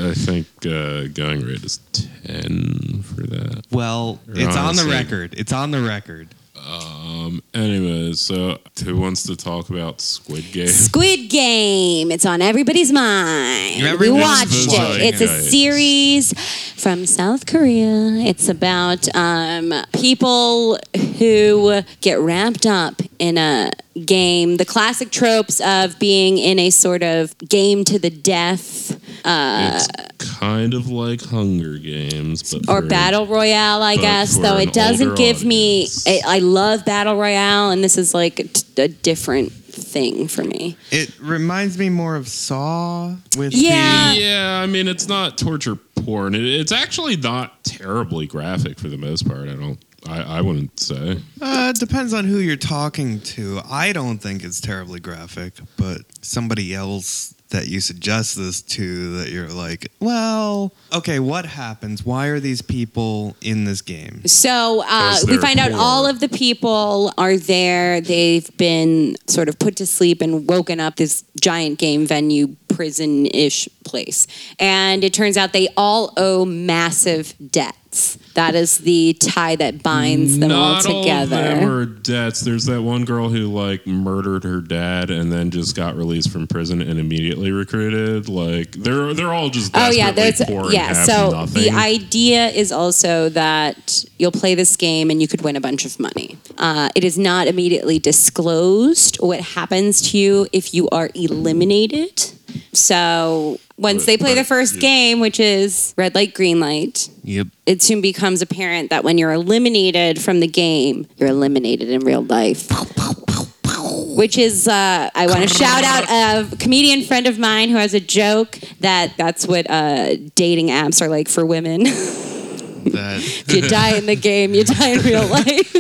I think uh, going rate is ten for that. Well, or it's honestly, on the record. It's on the record. Um, anyway, so who wants to talk about Squid Game? Squid Game. It's on everybody's mind. Everybody's we watched it. It's a series from South Korea. It's about um, people who get wrapped up in a game. The classic tropes of being in a sort of game to the death. Uh, it's kind of like Hunger Games. But or for, Battle Royale, I guess, though it doesn't give audience. me... It, I love Battle Royale, and this is like a, t- a different thing for me. It reminds me more of Saw. With yeah. The, yeah, I mean, it's not torture porn. It, it's actually not terribly graphic for the most part, I don't I, I wouldn't say. Uh, it depends on who you're talking to. I don't think it's terribly graphic, but somebody else that you suggest this to, that you're like, well, okay, what happens? Why are these people in this game? So uh, we find poor. out all of the people are there. They've been sort of put to sleep and woken up this giant game venue, prison-ish place. And it turns out they all owe massive debt. That is the tie that binds them Not all together. Not all of them are debts. There's that one girl who like murdered her dad and then just got released from prison and immediately recruited. Like they're they're all just oh yeah, there's poor yeah. And have so nothing. The idea is also that you'll play this game and you could win a bunch of money. Uh, it is not immediately disclosed what happens to you if you are eliminated. So once they play the first game, which is red light, green light, yep. It soon becomes apparent that when you're eliminated from the game, you're eliminated in real life. Which is, uh, I want to shout out a comedian friend of mine who has a joke that that's what uh, dating apps are like for women. That. If you die in the game, you die in real life.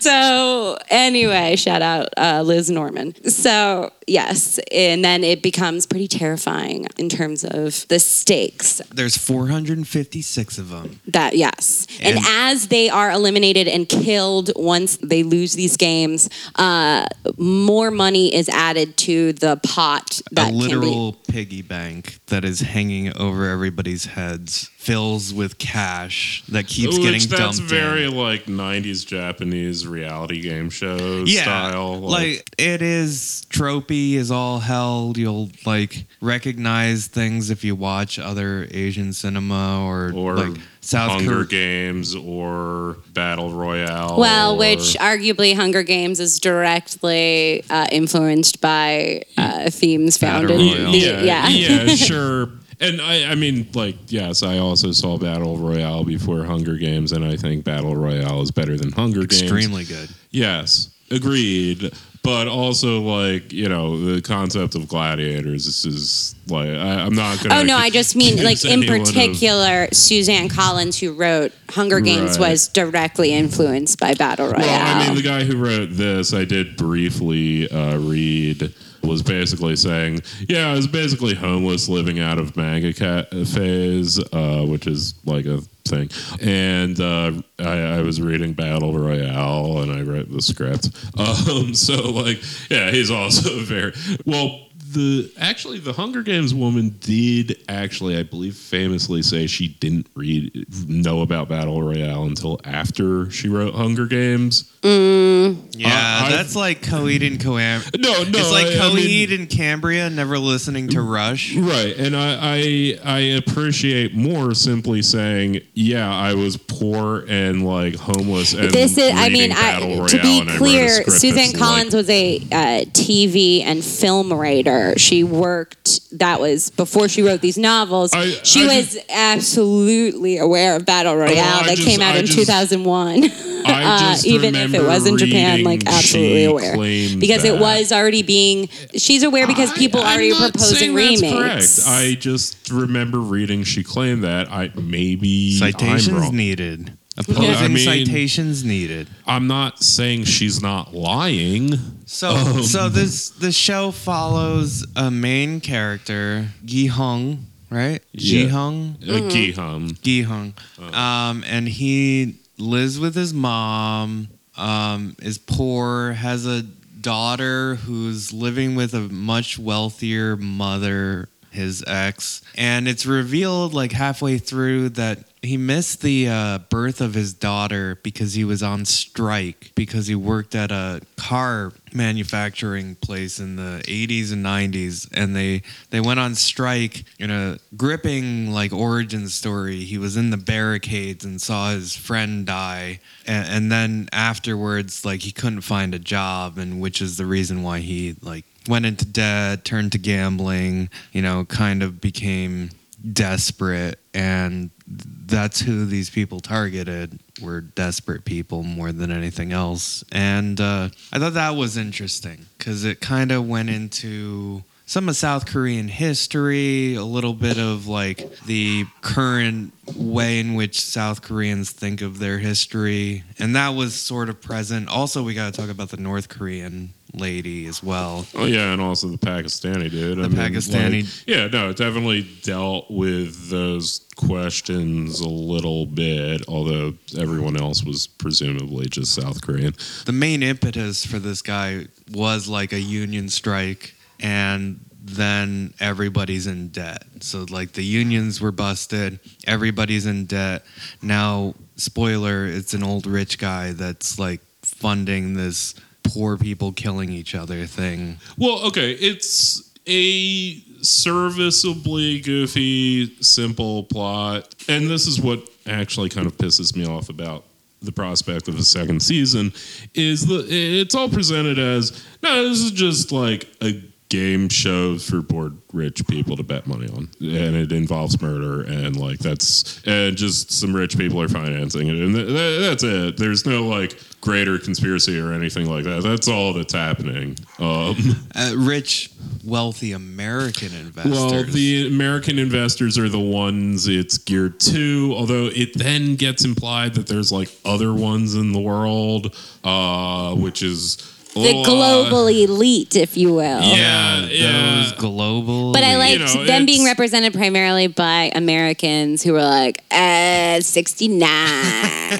So anyway, shout out uh, Liz Norman. So yes, and then it becomes pretty terrifying in terms of the stakes. There's four hundred fifty-six of them. That yes, and, and as they are eliminated and killed once they lose these games, uh, more money is added to the pot. That a literal can be- piggy bank that is hanging over everybody's heads. Fills with cash that keeps Which getting dumped. That's very in. Like nineties Japanese reality game show yeah, style. Like, like it is tropey as all hell. You'll like recognize things if you watch other Asian cinema or, or like South Hunger Cor- Games or Battle Royale. Well, or, which arguably Hunger Games is directly uh, influenced by uh, themes found in the yeah yeah, yeah sure. And I, I mean, like, yes, I also saw Battle Royale before Hunger Games, and I think Battle Royale is better than Hunger Extremely Games. Extremely good. Yes, agreed. But also, like, you know, the concept of gladiators this is, like, I, I'm not going to... Oh, no, I just mean, like, in particular, of, Suzanne Collins, who wrote Hunger Games, right. was directly influenced by Battle Royale. Well, I mean, the guy who wrote this, I did briefly uh, read... was basically saying, yeah, I was basically homeless living out of manga cafes, uh, which is like a thing. And uh, I, I was reading Battle Royale and I wrote the script. Um, so like, yeah, he's also very, well, the actually the Hunger Games woman did actually, I believe, famously say she didn't read know about Battle Royale until after she wrote Hunger Games. Mm. Yeah, uh, that's I, like Khalid and Cambria. No, no, it's like I, Khalid I mean, and Cambria never listening to Rush. Right, and I, I I appreciate more simply saying, yeah, I was poor and like homeless. And this is, I mean, I, to be clear, Suzanne Collins like, was a uh, T V and film writer. She worked. That was before she wrote these novels. I, she I was just, absolutely aware of Battle Royale well, that just, came out I in just, two thousand one. I just uh, even if it was in Japan, like absolutely aware, because that. It was already being. She's aware because people I, already were proposing remakes. That's correct. I just remember reading. She claimed that I maybe citations I'm wrong. Needed. Opposing I mean, citations needed. I'm not saying she's not lying. So, um, so this the show follows a main character, Gi-Hung, right? Yeah. Gi-Hung, uh, mm-hmm. Gi-Hung, Gi-Hung, oh. um, and he lives with his mom. Um, is poor, has a daughter who's living with a much wealthier mother, his ex, and it's revealed like halfway through that he missed the uh, birth of his daughter because he was on strike because he worked at a car manufacturing place in the eighties and nineties, and they they went on strike in a gripping like origin story. He was in the barricades and saw his friend die, and, and then afterwards like he couldn't find a job, and which is the reason why he like went into debt, turned to gambling, you know, kind of became desperate. And that's who these people targeted, were desperate people more than anything else. And uh, I thought that was interesting because it kind of went into some of South Korean history, a little bit of like the current way in which South Koreans think of their history. And that was sort of present. Also, we got to talk about the North Korean lady as well. Oh yeah, and also the Pakistani dude. The I mean, Pakistani. Like, yeah, no, it definitely dealt with those questions a little bit, although everyone else was presumably just South Korean. The main impetus for this guy was like a union strike, and then everybody's in debt. So like the unions were busted, everybody's in debt. Now, spoiler, it's an old rich guy that's like funding this poor people killing each other thing. Well, okay, it's a serviceably goofy, simple plot, and this is what actually kind of pisses me off about the prospect of a second season, is the it's all presented as, no, this is just like a game show for bored rich people to bet money on, and it involves murder, and like that's and just some rich people are financing it, and th- th- that's it. There's no like greater conspiracy or anything like that. That's all that's happening. Um, uh, rich, wealthy American investors. Well, the American investors are the ones it's geared to. Although it then gets implied that there's like other ones in the world, uh, which is. The global elite, if you will. Yeah, yeah. Those global. But I liked you know, them being represented primarily by Americans who were like, uh, sixty-nine.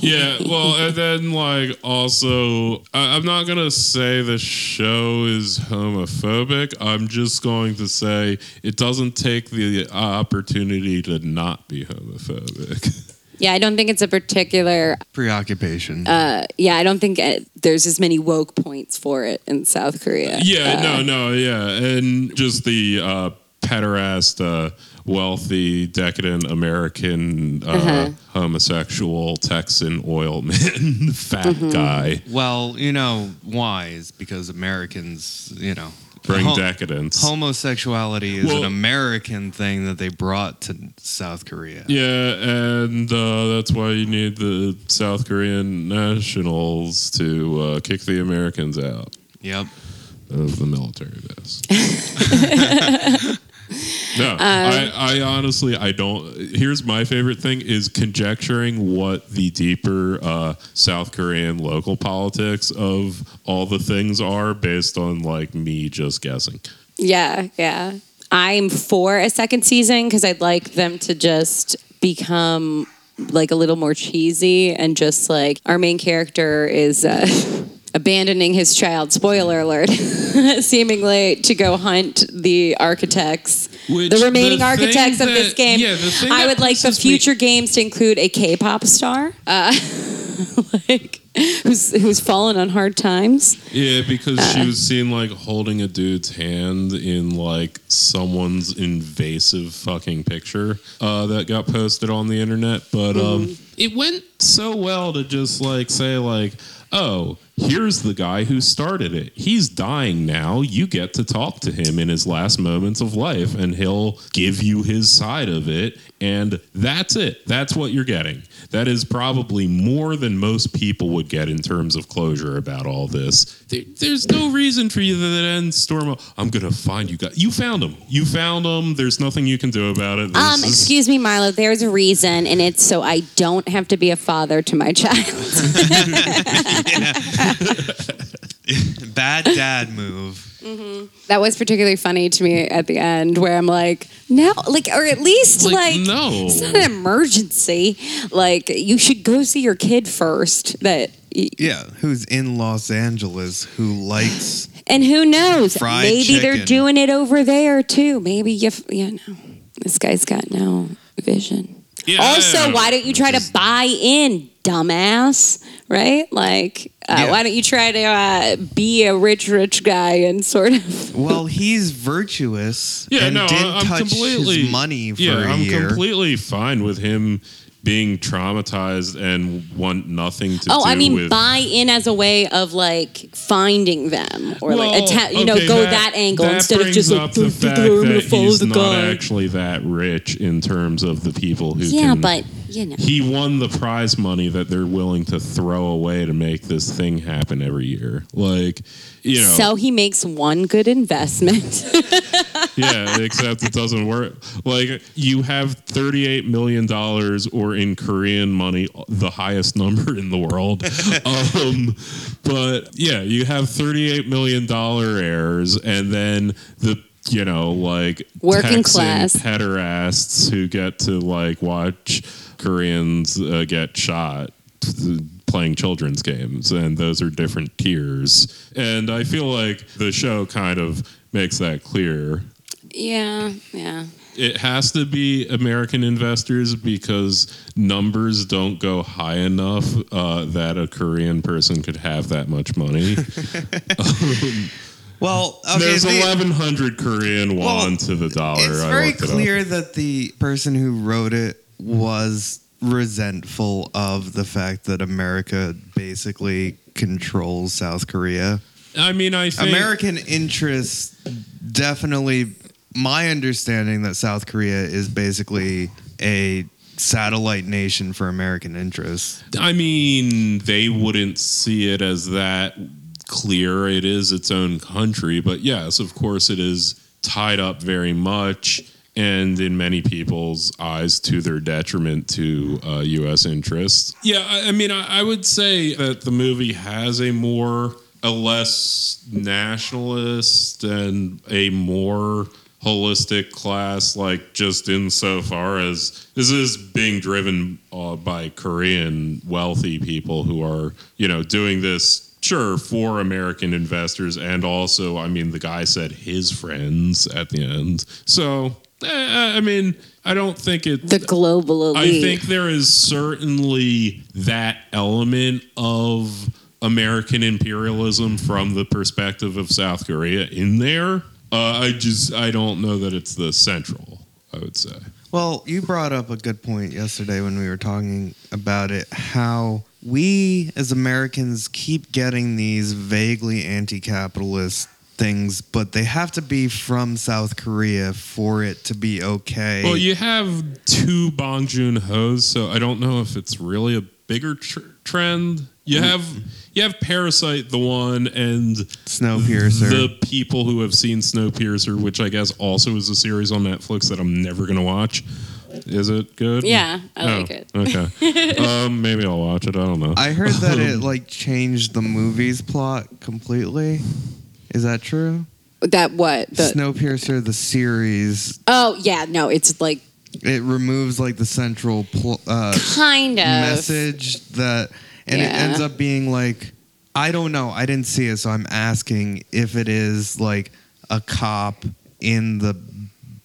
Yeah, well, and then, like, also, I- I'm not going to say the show is homophobic. I'm just going to say it doesn't take the opportunity to not be homophobic. Yeah, I don't think it's a particular preoccupation. Uh, yeah, I don't think it, there's as many woke points for it in South Korea. Yeah, uh, no, no, yeah. And just the uh, pederast, uh, wealthy, decadent American uh, uh-huh. homosexual Texan oil man, fat mm-hmm. guy. Well, you know, why? Is because Americans, you know. Bring Hom- decadence. Homosexuality is well, an American thing that they brought to South Korea. Yeah, and uh, that's why you need the South Korean nationals to uh, kick the Americans out. Yep. Of the military base. No, um, I, I honestly, I don't. Here's my favorite thing is conjecturing what the deeper uh, South Korean local politics of all the things are based on like me just guessing. Yeah, yeah. I'm for a second season because I'd like them to just become like a little more cheesy and just like our main character is... Uh, abandoning his child, spoiler alert, seemingly to go hunt the architects, Which the remaining the architects that, of this game. Yeah, the I would like the future me- games to include a K-pop star. Uh, like... Who's who's fallen on hard times? Yeah, because uh, she was seen like holding a dude's hand in like someone's invasive fucking picture uh, that got posted on the internet. But um, mm. it went so well to just like say like, oh, here's the guy who started it. He's dying now. You get to talk to him in his last moments of life, and he'll give you his side of it. And that's it. That's what you're getting. That is probably more than most people would get in terms of closure about all this. There, there's no reason for you to then storm up. I'm going to find you guys. You found them. You found them. There's nothing you can do about it. This um, is- excuse me, Milo. There's a reason, and it's so I don't have to be a father to my child. Bad dad move. Mm-hmm. That was particularly funny to me at the end, where I'm like, no, like, or at least like, like no, it's not an emergency. Like, you should go see your kid first. That y- yeah, who's in Los Angeles, who likes and who knows, maybe chicken. They're doing it over there too. Maybe you, you know, this guy's got no vision. Yeah, also, why don't you try to buy in, dumbass? Right? Like, uh, yeah. why don't you try to uh, be a rich, rich guy and sort of... Well, he's virtuous yeah, and no, didn't I'm touch completely, his money for yeah, a I'm year. I'm completely fine with him being traumatized and want nothing to oh, do with... Oh, I mean, with... buy in as a way, of, like, finding them. Or, well, like, atta- you okay, know, go that, that angle that instead of just, like... That brings up the fact that he's not actually that rich in terms of the people who can... Yeah, but... You know. He won the prize money that they're willing to throw away to make this thing happen every year. Like, you know. So he makes one good investment. Yeah, except it doesn't work. Like, you have thirty-eight million dollars, or in Korean money, the highest number in the world. um, but yeah, you have thirty-eight million dollars heirs, and then the you know, like working class pederasts who get to like watch Koreans uh, get shot playing children's games, and those are different tiers. And I feel like the show kind of makes that clear. Yeah, yeah. It has to be American investors because numbers don't go high enough uh, that a Korean person could have that much money. um, Well, okay, there's eleven hundred Korean won well, to the dollar. It's very clear it that the person who wrote it was resentful of the fact that America basically controls South Korea. I mean, I think... American interests definitely... My understanding that South Korea is basically a... satellite nation for American interests. I mean, they wouldn't see it as that... clear. It is its own country, but yes, of course it is tied up very much, and in many people's eyes to their detriment, to uh, U S interests. Yeah, I, I mean, I, I would say that the movie has a more, a less nationalist and a more holistic class, like just insofar as this is being driven uh, by Korean wealthy people who are, you know, doing this sure, for American investors, and also, I mean, the guy said his friends at the end. So, I mean, I don't think it... The global elite. I think there is certainly that element of American imperialism from the perspective of South Korea in there. Uh, I just, I don't know that it's the central, I would say. Well, you brought up a good point yesterday when we were talking about it, how... We, as Americans, keep getting these vaguely anti-capitalist things, but they have to be from South Korea for it to be okay. Well, you have two Bong Joon-ho's, so I don't know if it's really a bigger tr- trend. You have you have Parasite, the one, and Snowpiercer. The people who have seen Snowpiercer, which I guess also is a series on Netflix that I'm never going to watch. Is it good? Yeah, I oh, like it. Okay. um, maybe I'll watch it. I don't know. I heard that it like changed the movie's plot completely. Is that true? That what? The- Snowpiercer, the series. Oh, yeah. No, it's like... It removes like the central pl- uh, kind of message that... And yeah. It ends up being like, I don't know. I didn't see it, so I'm asking if it is like a cop in the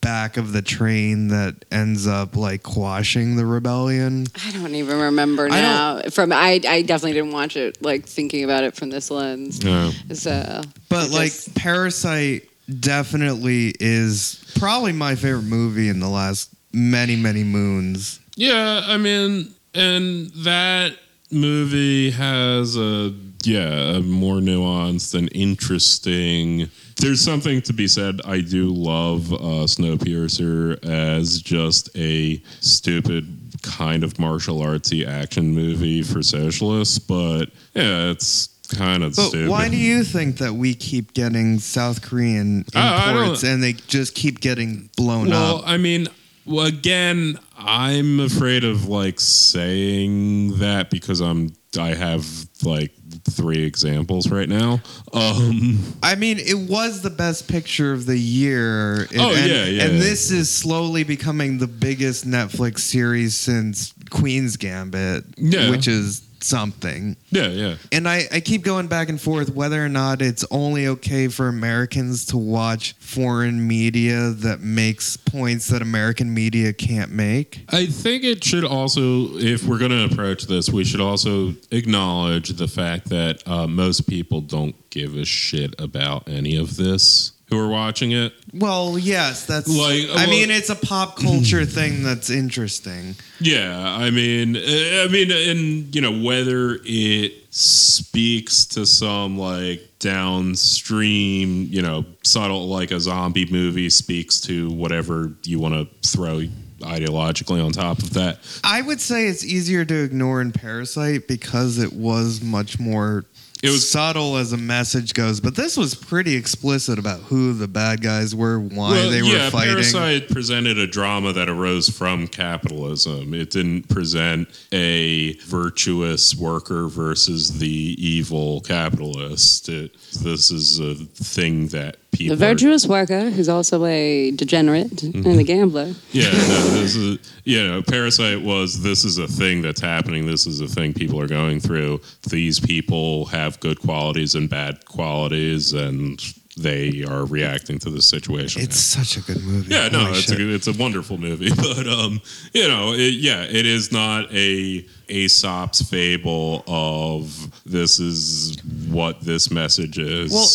back of the train that ends up like quashing the rebellion. I don't even remember now. I from I, I definitely didn't watch it. Like thinking about it from this lens. No. So, but like just, Parasite definitely is probably my favorite movie in the last many many moons. Yeah, I mean, and that movie has a yeah a more nuanced and interesting. There's something to be said. I do love uh, Snowpiercer as just a stupid kind of martial artsy action movie for socialists, but yeah, it's kind of but stupid. But why do you think that we keep getting South Korean imports and they just keep getting blown well, up? Well, I mean, well, again, I'm afraid of like saying that because I'm I have like. three examples right now. Um, I mean, it was the best picture of the year. It, oh, and, yeah, yeah. And yeah, this yeah. is slowly becoming the biggest Netflix series since Queen's Gambit, yeah. which is something. Yeah, yeah. And I, I keep going back and forth whether or not it's only okay for Americans to watch foreign media that makes points that American media can't make. I think it should also, if we're going to approach this, we should also acknowledge the fact that uh, most people don't give a shit about any of this who are watching it. Well, yes, that's like, I well, mean, it's a pop culture thing that's interesting. Yeah, I mean, I mean, and you know, whether it speaks to some like downstream, you know, subtle, like a zombie movie speaks to whatever you want to throw ideologically on top of that. I would say it's easier to ignore in Parasite because it was much more. It was subtle as a message goes, but this was pretty explicit about who the bad guys were, why well, they were yeah, fighting. Parasite presented a drama that arose from capitalism. It didn't present a virtuous worker versus the evil capitalist. It, this is a thing that people... The virtuous are, worker, who's also a degenerate mm-hmm. and a gambler. Yeah, no, this is, you know, Parasite was, this is a thing that's happening. This is a thing people are going through. These people have good qualities and bad qualities, and they are reacting to the situation. It's now. Such a good movie. Yeah, Holy no, it's a, it's a wonderful movie. But, um, you know, it, yeah, it is not a... Aesop's fable of this is what this message is. Well,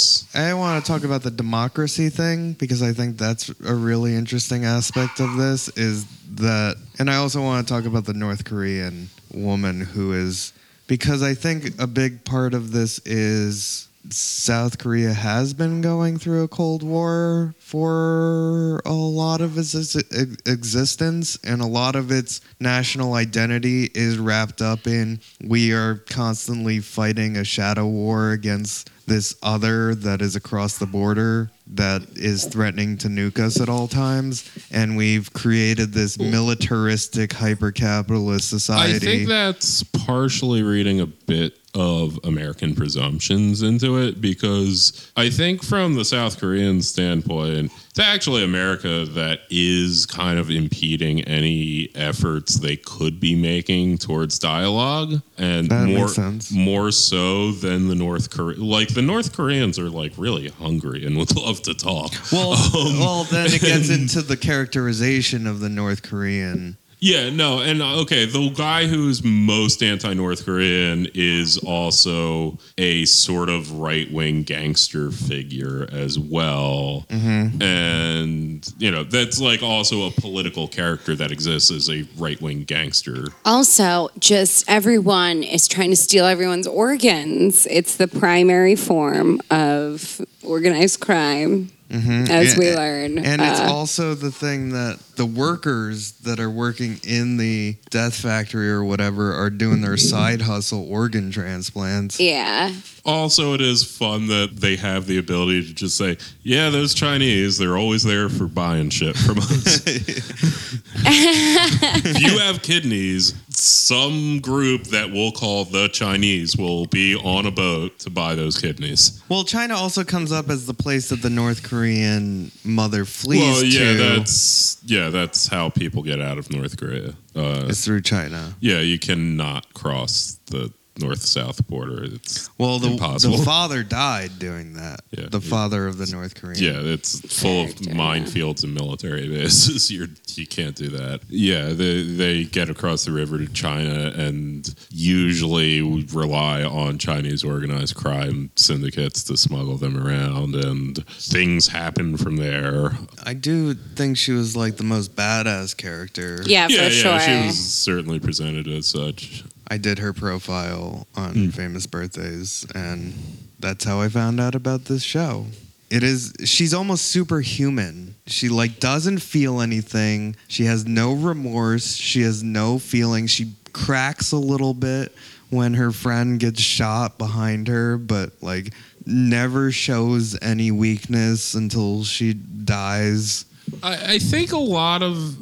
I want to talk about the democracy thing because I think that's a really interesting aspect of this is that, and I also want to talk about the North Korean woman who is, because I think a big part of this is South Korea has been going through a Cold War for a lot of its existence, and a lot of its national identity is wrapped up in we are constantly fighting a shadow war against this other that is across the border that is threatening to nuke us at all times, and we've created this militaristic, hyper-capitalist society. I think that's partially reading a bit of American presumptions into it, because I think from the South Korean standpoint, it's actually America that is kind of impeding any efforts they could be making towards dialogue, and that more makes sense. More so than the North Korea. Like the North Koreans are like really hungry and would love to talk. Well, um, well, then it gets and, into the characterization of the North Korean. Yeah, no, and okay, the guy who's most anti-North Korean is also a sort of right-wing gangster figure as well. Mm-hmm. And, you know, that's like also a political character that exists as a right-wing gangster. Also, just everyone is trying to steal everyone's organs. It's the primary form of organized crime. Mm-hmm. As and, we learn. And uh, it's also the thing that the workers that are working in the death factory or whatever are doing their side hustle organ transplants. Yeah. Also, it is fun that they have the ability to just say, yeah, those Chinese, they're always there for buying shit from us. If you have kidneys, some group that we'll call the Chinese will be on a boat to buy those kidneys. Well, China also comes up as the place that the North Korean mother flees well, yeah, to. That's, yeah, that's how people get out of North Korea. Uh, it's through China. Yeah, you cannot cross the north-south border. It's well, the, impossible. The father died doing that. Yeah, the father of the North Korean. Yeah, it's full of minefields and military bases. You're, you can't do that. Yeah, they, they get across the river to China and usually rely on Chinese organized crime syndicates to smuggle them around, and things happen from there. I do think she was like the most badass character. Yeah, yeah, for yeah, sure. She was certainly presented as such. I did her profile on mm. Famous Birthdays, and that's how I found out about this show. It is, she's almost superhuman. She like doesn't feel anything. She has no remorse. She has no feeling. She cracks a little bit when her friend gets shot behind her, but like never shows any weakness until she dies. I, I think a lot of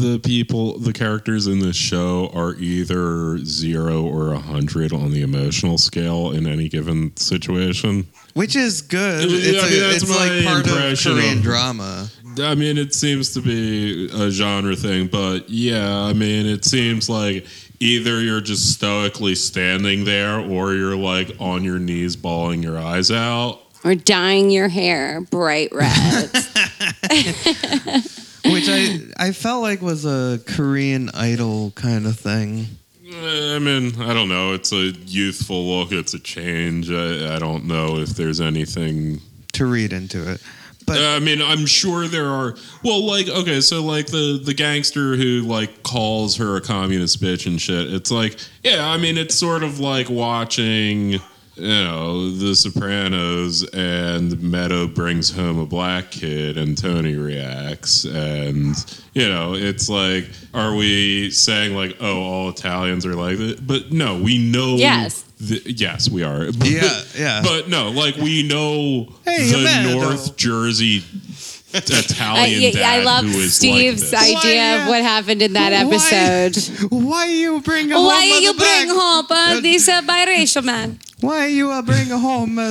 the people, the characters in this show are either zero or a hundred on the emotional scale in any given situation. Which is good. It, it's I mean, a, that's it's my like part impression of Korean of, drama. I mean, it seems to be a genre thing, but yeah, I mean, it seems like either you're just stoically standing there or you're like on your knees bawling your eyes out. Or dyeing your hair bright red. Which I, I felt like was a Korean Idol kind of thing. I mean, I don't know. It's a youthful look. It's a change. I, I don't know if there's anything to read into it. But I mean, I'm sure there are. Well, like, okay, so like the, the gangster who like calls her a communist bitch and shit. It's like, yeah, I mean, it's sort of like watching, you know, The Sopranos and Meadow brings home a black kid and Tony reacts. And, you know, it's like, are we saying like, oh, all Italians are like that? But no, we know. Yes. The, yes, we are. But, yeah, yeah. But no, like we know hey, the North Jersey Italian uh, yeah, dad I love who is Steve's like this. idea why, of what happened in that episode. Why, why you bring home Why you bring back? home uh, this uh, biracial man? Why you uh, bring home? Uh,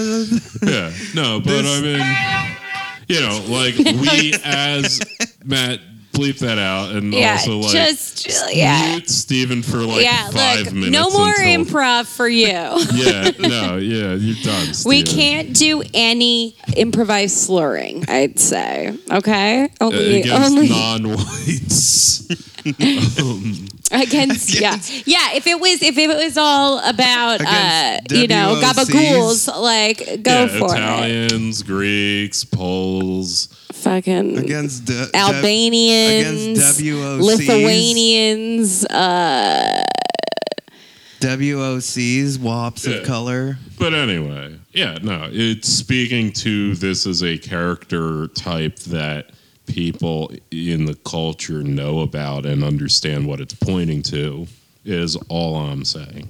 yeah, no, but I mean, you know, like we as Matt bleep that out, and yeah, also like just, just yeah. mute Steven for like yeah, five look, minutes. No more until... improv for you. yeah, no, yeah, you're done. Steven. We can't do any improvised slurring. I'd say okay, only, uh, against only... non-whites. um, against, against yeah yeah if it was if it was all about uh, you know gabagools, like go yeah, for Italians, it Italians Greeks Poles fucking against de- Albanians against W O Cs Lithuanians uh W O Cs W O Ps yeah. of color. But anyway, yeah, no, it's speaking to this as a character type that people in the culture know about and understand what it's pointing to is all I'm saying.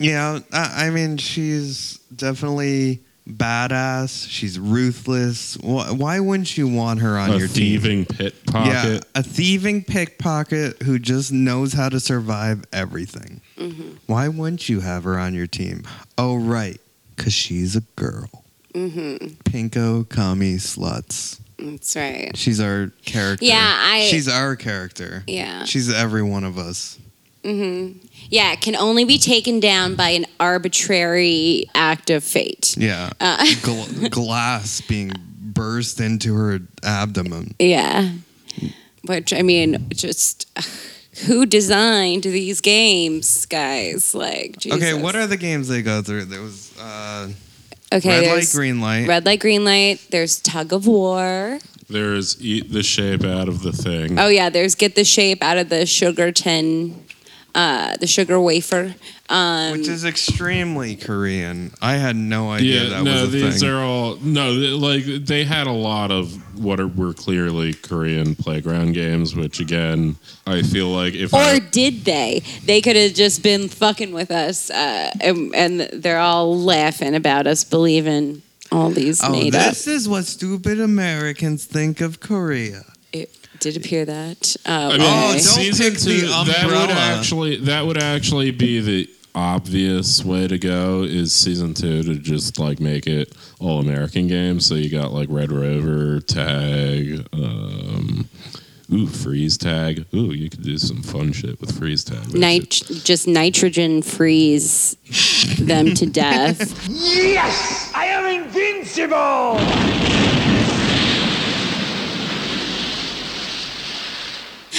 Yeah, I mean, she's definitely badass. She's ruthless. Why wouldn't you want her on a your team? A thieving pickpocket. Yeah, a thieving pickpocket who just knows how to survive everything. Mm-hmm. Why wouldn't you have her on your team? Oh, right, because she's a girl. Mm-hmm. Pinko, commie, sluts. That's right. She's our character. Yeah, I. She's our character. Yeah. She's every one of us. Mm-hmm. Yeah, it can only be taken down by an arbitrary act of fate. Yeah. Uh, Gl- glass being burst into her abdomen. Yeah. Which, I mean, just who designed these games, guys? Like, Jesus. Okay, what are the games they go through? There was. Uh, Okay, red light, green light. Red light, green light. There's tug of war. There's eat the shape out of the thing. Oh, yeah. There's get the shape out of the sugar tin, uh, the sugar wafer. Um, Which is extremely Korean. I had no idea yeah, that no, was a thing. No, these are all... No, they, like, they had a lot of what are, were clearly Korean playground games, which, again, I feel like if Or I, did they? They could have just been fucking with us, uh, and, and they're all laughing about us believing all these oh, made up. Oh, this is what stupid Americans think of Korea. It did appear that. Uh, I mean, oh, season two, that would actually that would actually be the obvious way to go is season two to just like make it all American games. So you got like Red Rover, Tag, um, ooh, freeze tag. Ooh, you could do some fun shit with freeze tag. Nit- just nitrogen freeze them to death. Yes! I am invincible!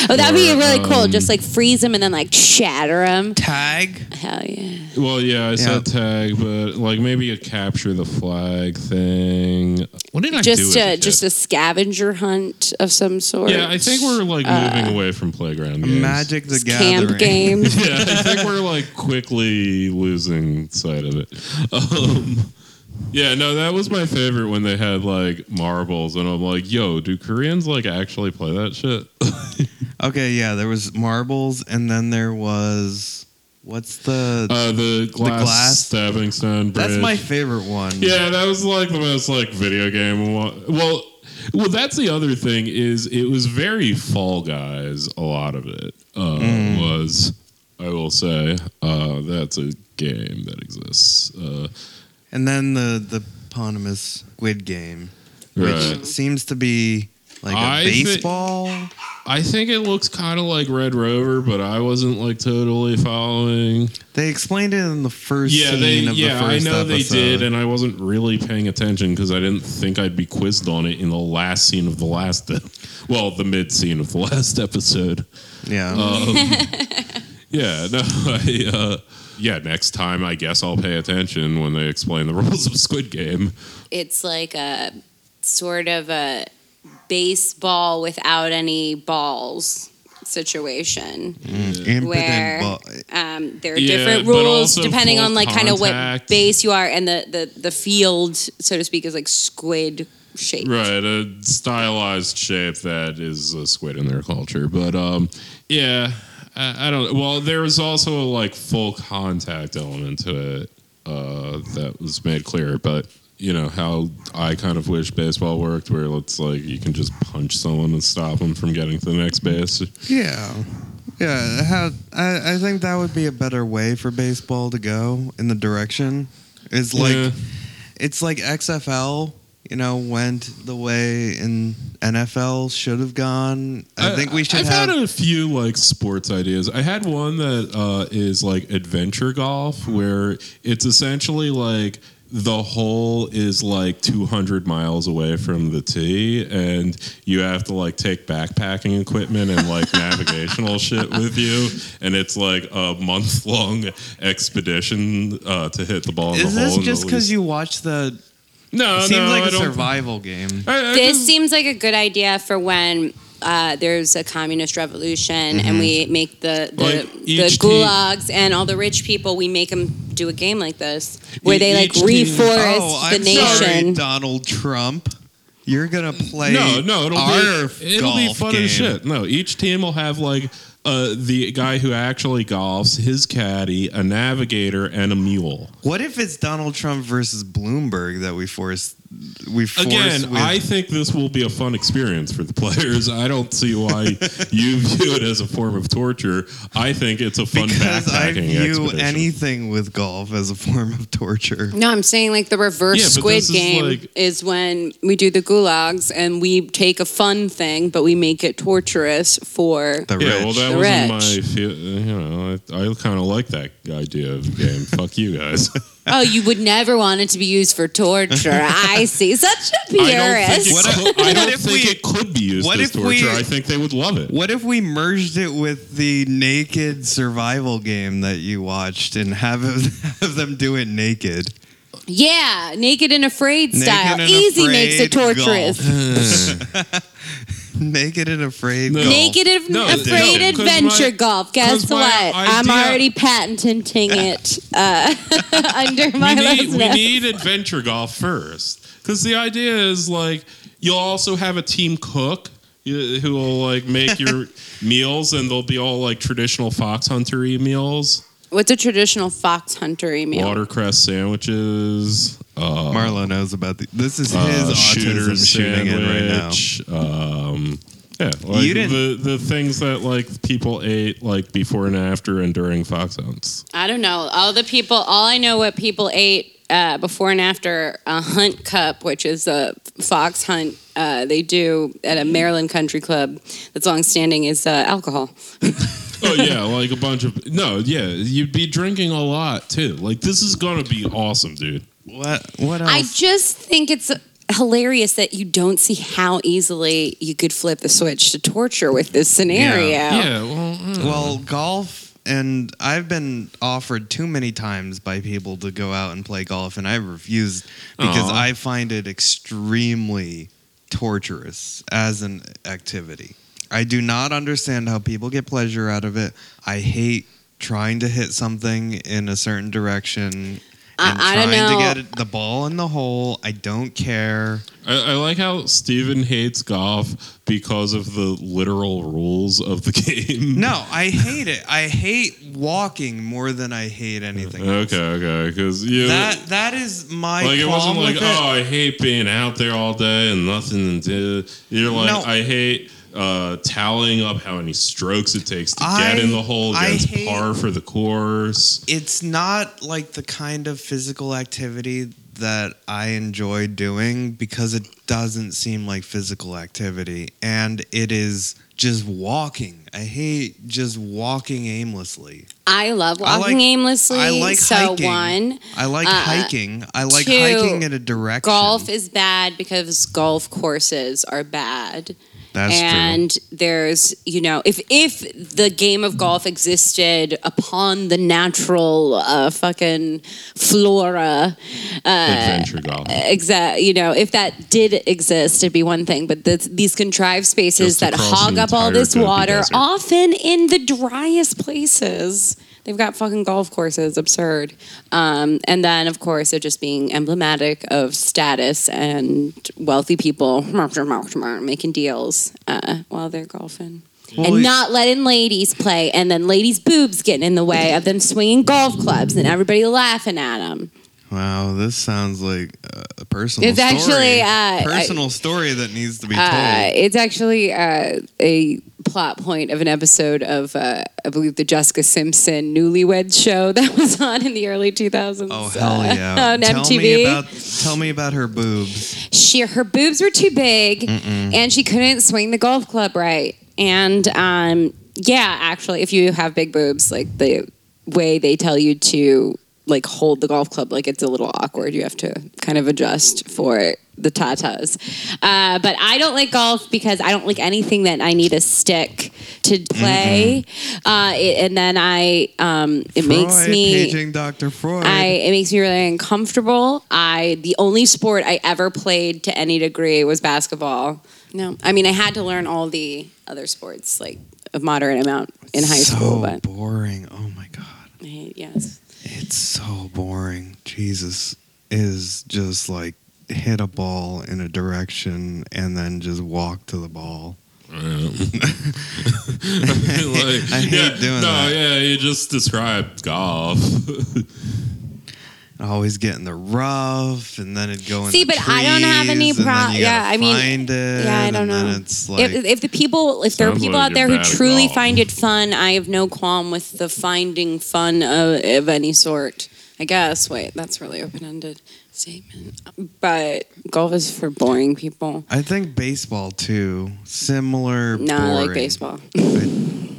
Oh, that'd or, be really um, cool. Just like freeze them and then like shatter them. Tag? Hell yeah. Well, yeah, I yeah. said tag, but like maybe a capture the flag thing. What did I just do a, a just a scavenger hunt of some sort. Yeah, I think we're like uh, moving away from playground games. Magic the Gathering. Camp game. Yeah, I think we're like quickly losing sight of it. Um, yeah, no, that was my favorite when they had like marbles, and I'm like, yo, do Koreans like actually play that shit? Okay, yeah, there was marbles, and then there was what's the uh, the, glass the glass stabbing stone bridge. That's my favorite one. Yeah, that was like the most like video game one. Well, well, that's the other thing is it was very Fall Guys. A lot of it uh, mm. was, I will say, uh, that's a game that exists. Uh, and then the the eponymous Squid Game, which right. seems to be like a I baseball. Thi- I think it looks kind of like Red Rover, but I wasn't like totally following. They explained it in the first yeah, scene they, of yeah, the first episode. Yeah, I know episode. They did, and I wasn't really paying attention because I didn't think I'd be quizzed on it in the last scene of the last, well, the mid scene of the last episode. Yeah. Um, yeah. No. I, uh, yeah. Next time, I guess I'll pay attention when they explain the rules of Squid Game. It's like a sort of a baseball without any balls situation mm. where um, there are yeah, different rules depending on like kind of what base you are, and the, the, the field, so to speak, is like squid shaped. Right, a stylized shape that is a squid in their culture. But um, yeah, I, I don't. Well, there was also a like full contact element to it uh, that was made clear, but. You know, how I kind of wish baseball worked, where it's like you can just punch someone and stop them from getting to the next base. Yeah. Yeah. How, I, I think that would be a better way for baseball to go in the direction. It's like, yeah. It's like X F L, you know, went the way in N F L should have gone. I, I think we should I've have... I've had a few, like, sports ideas. I had one that uh, is, like, adventure golf, where it's essentially, like... The hole is like two hundred miles away from the tee, and you have to like take backpacking equipment and like navigational shit with you. And it's like a month long expedition uh, to hit the ball in the hole. Is this just because you watch the. No, it seems no, like a survival game. I, I this just... seems like a good idea for when. Uh, there's a communist revolution, mm-hmm. and we make the the, like the gulags team. And all the rich people. We make them do a game like this, where e- they like reforest oh, the I'm nation. Sorry, Donald Trump, you're gonna play? No, no, it'll our be it'll be fun game. As shit. No, each team will have like uh, the guy who actually golfs, his caddy, a navigator, and a mule. What if it's Donald Trump versus Bloomberg that we force? We Again, with- I think this will be a fun experience for the players. I don't see why you view it as a form of torture. I think it's a fun because backpacking expedition. I view expedition. Anything with golf as a form of torture. No, I'm saying like the reverse yeah, Squid Game is, like- is when we do the gulags and we take a fun thing, but we make it torturous for the rich. Yeah, well, that the wasn't rich. My... You know, I, I kind of like that idea of the game. Fuck you guys. Oh, you would never want it to be used for torture. I see. Such a purist. I don't think it, could, I don't think we, it could be used as torture. We, I think they would love it. What if we merged it with the naked survival game that you watched and have, have them do it naked? Yeah, naked and afraid style. Naked Easy afraid makes it torturous. Naked and afraid no. golf. Naked and no, afraid no, adventure my, golf. Guess what? Idea. I'm already patenting it uh, under my last name. We need adventure golf first. Because the idea is, like, you'll also have a team cook who will, like, make your meals, and they'll be all, like, traditional fox hunter-y meals. What's a traditional fox hunter-y meal? Watercress sandwiches. Uh, Marlo knows about the, this is his uh, autism shooting in right now. Um, yeah, like you didn't, the the things that like people ate like before and after and during fox hunts. I don't know all the people. All I know what people ate uh, before and after a Hunt Cup, which is a fox hunt uh, they do at a Maryland country club that's long-standing, is uh, alcohol. Oh, yeah, like a bunch of... No, yeah, you'd be drinking a lot, too. Like, this is going to be awesome, dude. What, what else? I just think it's hilarious that you don't see how easily you could flip the switch to torture with this scenario. Yeah, yeah well... Mm. Well, golf... And I've been offered too many times by people to go out and play golf, and I refused because Aww. I find it extremely torturous as an activity. I do not understand how people get pleasure out of it. I hate trying to hit something in a certain direction. And I, I don't know. Trying to get the ball in the hole. I don't care. I, I like how Steven hates golf because of the literal rules of the game. No, I hate it. I hate walking more than I hate anything else. Okay, okay. Because you that that is my like. It wasn't like it. oh, I hate being out there all day and nothing to do. You're like no. I hate. Uh, tallying up how many strokes it takes to I, get in the hole against hate, par for the course. It's not like the kind of physical activity that I enjoy doing because it doesn't seem like physical activity, and it is just walking. I hate just walking aimlessly. I love walking I like, aimlessly. I like so hiking. One, I like uh, hiking. I like two, hiking in a direction. Golf is bad because golf courses are bad. That's and true. There's, you know, if if the game of golf existed upon the natural uh, fucking flora, uh, adventure golf, exactly. You know, if that did exist, it'd be one thing. But this, these contrived spaces that hog up all this water, desert. Often in the driest places. They've got fucking golf courses, absurd. Um, and then, of course, they're just being emblematic of status and wealthy people making deals uh, while they're golfing. Holy and not letting ladies play, and then ladies' boobs getting in the way of them swinging golf clubs and everybody laughing at them. Wow, this sounds like a personal it's story. It's actually a uh, personal uh, story that needs to be told. Uh, it's actually uh, a plot point of an episode of, uh, I believe, the Jessica Simpson Newlywed show that was on in the early two thousands. Oh, hell yeah. Uh, on tell M T V. Me about, tell me about her boobs. She, her boobs were too big, Mm-mm. and she couldn't swing the golf club right. And, um, yeah, actually, if you have big boobs, like, the way they tell you to... like hold the golf club like it's a little awkward. You have to kind of adjust for the tatas. Uh, but I don't like golf because I don't like anything that I need a stick to play. Mm-hmm. Uh, it, and then I, um, it Freud, makes me, paging Doctor Freud. I, it makes me really uncomfortable. I, the only sport I ever played to any degree was basketball. No, I mean, I had to learn all the other sports, like a moderate amount in high so school. So boring. Oh my God. I hate, yes. It's so boring. Jesus is just like hit a ball in a direction and then just walk to the ball. I, like, I hate yeah, doing no, that. No, yeah, you just described golf. Always get in the rough, and then it go in. See, but trees, I don't have any problem. Yeah, I mean, it, yeah, I don't know. Like, if, if the people, if there are people like out there who truly find it fun, I have no qualm with the finding fun of, of any sort. I guess. Wait, that's really open-ended statement. But golf is for boring people. I think baseball too. Similar. No, boring. I like baseball. I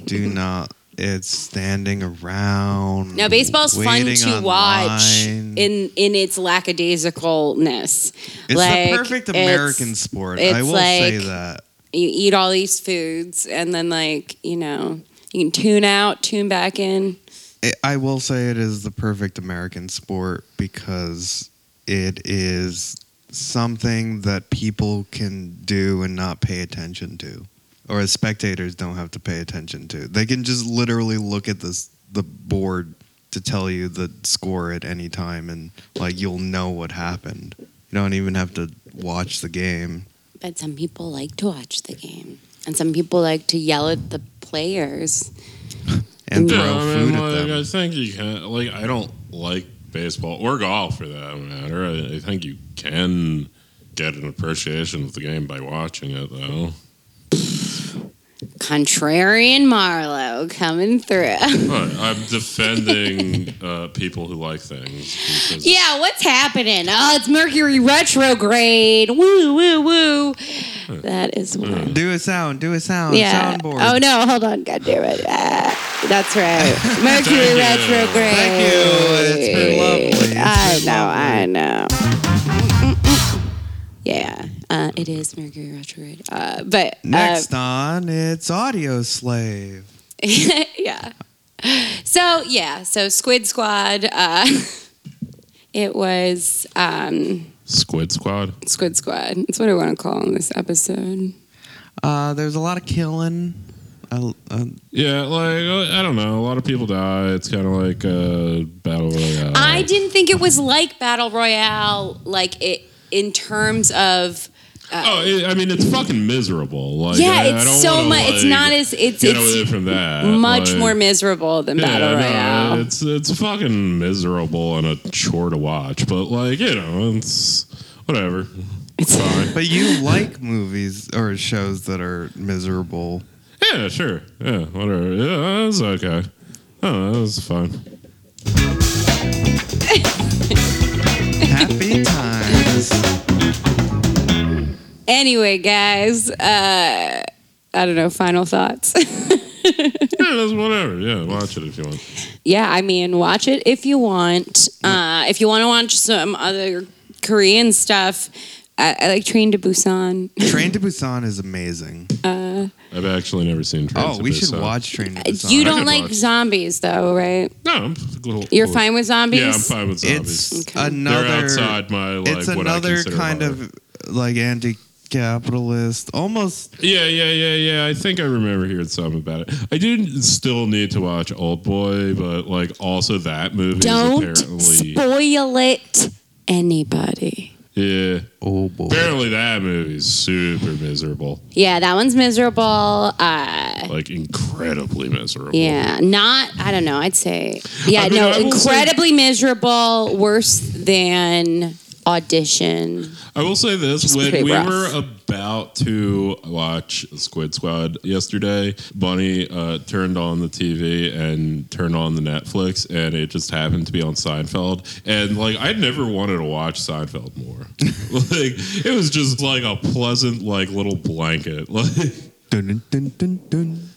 do not. It's standing around. Now, baseball's fun to online. watch in in its lackadaisicalness. It's like, the perfect American it's, sport. It's I will like, say that. You eat all these foods, and then, like, you know, you can tune out, tune back in. It, I will say it is the perfect American sport because it is something that people can do and not pay attention to. Or as spectators don't have to pay attention to. They can just literally look at this the board to tell you the score at any time, and like you'll know what happened. You don't even have to watch the game. But some people like to watch the game, and some people like to yell at the players and throw yeah, food I mean, at like, them. I think you can. Like I don't like baseball or golf for that matter. I, I think you can get an appreciation of the game by watching it, though. Contrarian Marlowe coming through. Right, I'm defending uh, people who like things. Yeah, what's happening? Oh, it's Mercury retrograde. Woo, woo, woo. That is one. Do a sound. Do a sound. Yeah. Soundboard. Oh, no. Hold on. God damn it. Ah, that's right. Mercury retrograde. Thank you. It's been lovely. It's I been know. Lovely. I know. Yeah. Uh, it is Mercury retrograde. Uh, but uh, next on, it's Audio Slave. Yeah. So, yeah. So, Squid Squad. Uh, it was... Um, Squid Squad? Squid Squad. That's what I want to call in this episode. Uh, there's a lot of killing. I, I, yeah, like, I don't know. A lot of people die. It's kind of like uh, Battle Royale. I didn't think it was like Battle Royale, like, it in terms of... Uh, oh, it, I mean, it's fucking miserable. Like, yeah, I, it's I don't so wanna, much. Like, it's not as it's get it's away from that. Much like, more miserable than yeah, Battle Royale. No, it's it's fucking miserable and a chore to watch. But like, you know, it's whatever. It's fine. But you like movies or shows that are miserable? Yeah, sure. Yeah, whatever. Yeah, that was okay. Oh, that was fun. Happy times. Anyway, guys, uh, I don't know, final thoughts. Yeah, that's whatever. Yeah, watch it if you want. Yeah, I mean, watch it if you want. Uh, if you want to watch some other Korean stuff, I, I like Train to Busan. Train to Busan is amazing. Uh, I've actually never seen Train oh, to Busan. Oh, we should watch Train to Busan. You don't like watch. Zombies, though, right? No, I'm cool. You're cool. Fine with zombies? Yeah, I'm fine with zombies. It's okay. Another, they're outside my, like, it's what another I consider kind horror. Of, like, anti- capitalist, almost. Yeah, yeah, yeah, yeah. I think I remember hearing something about it. I do still need to watch Old Boy, but like also that movie. Don't is apparently... spoil it, anybody. Yeah. Old Boy. Apparently that movie's super miserable. Yeah, that one's miserable. Uh, like incredibly miserable. Yeah, not. I don't know. I'd say. Yeah, I mean, no, incredibly say... miserable. Worse than. Audition. I will say this, when we rough. were about to watch Squid Squad yesterday, Bunny uh, turned on the T V and turned on the Netflix, and it just happened to be on Seinfeld. And like, I never wanted to watch Seinfeld more. Like, it was just like a pleasant, like, little blanket. Like, dun, dun, dun, dun.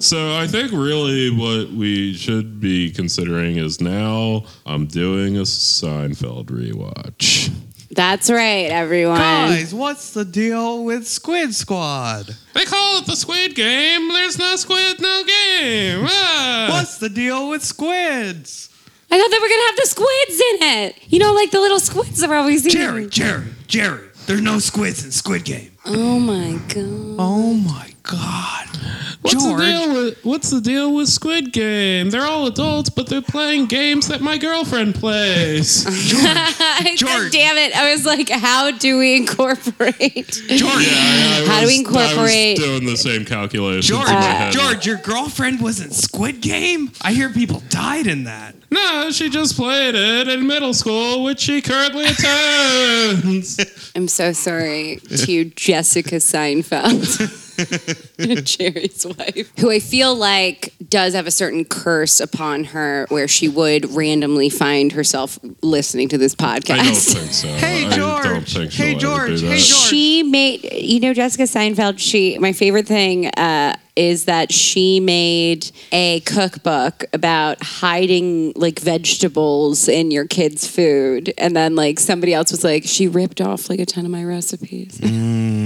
So I think really what we should be considering is now I'm doing a Seinfeld rewatch. That's right, everyone. Guys, what's the deal with Squid Squad? They call it the Squid Game. There's no squid, no game. Ah. What's the deal with squids? I thought they were going to have the squids in it. You know, like the little squids are always eating. Jerry, Jerry, Jerry. There's no squids in Squid Game. Oh, my God. Oh, my God. What's the, deal with, what's the deal with Squid Game? They're all adults, but they're playing games that my girlfriend plays. George, George. Damn it. I was like, how do we incorporate? George. Yeah, I, I how was, do we incorporate? I was doing the same calculations George, in my head. George, your girlfriend was in Squid Game? I hear people died in that. No, she just played it in middle school, which she currently attends. I'm so sorry to Jessica Seinfeld. Jerry's wife, who I feel like does have a certain curse upon her where she would randomly find herself listening to this podcast. I don't think so. Hey, I George. Think hey, George. Hey, George. She made, you know, Jessica Seinfeld, she, my favorite thing uh, is that she made a cookbook about hiding like vegetables in your kids' food. And then like somebody else was like, she ripped off like a ton of my recipes. Mm.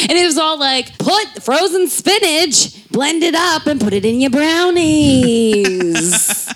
And it was all like, put frozen spinach, blend it up, and put it in your brownies.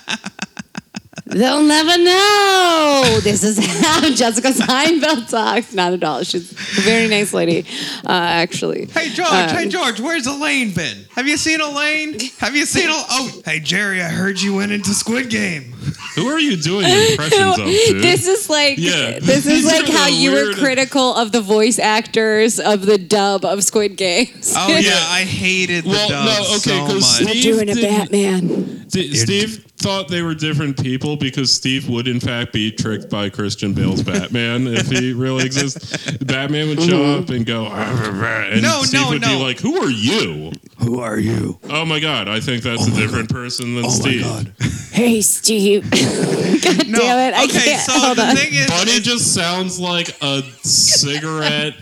They'll never know. This is how Jessica Seinfeld talks. Not at all. She's a very nice lady, uh, actually. Hey, George. Um, hey, George. Where's Elaine been? Have you seen Elaine? Have you seen Elaine? Oh, hey, Jerry, I heard you went into Squid Game. Who are you doing impressions of, dude? This is like, yeah. This is like how you were critical of the voice actors of the dub of Squid Games. Oh, yeah. I hated the well, dub no, okay, so much. Steve I'm doing a Batman. Steve... thought they were different people because Steve would, in fact, be tricked by Christian Bale's Batman if he really exists. Batman would show mm-hmm. up and go, and no, Steve no, would no. be like, who are you? Who are you? Oh, my God. I think that's oh a different God. person than oh Steve. Oh, my God. Hey, Steve. God no. damn it. I okay, can't. So Hold the on. Thing is, Bunny just sounds like a cigarette...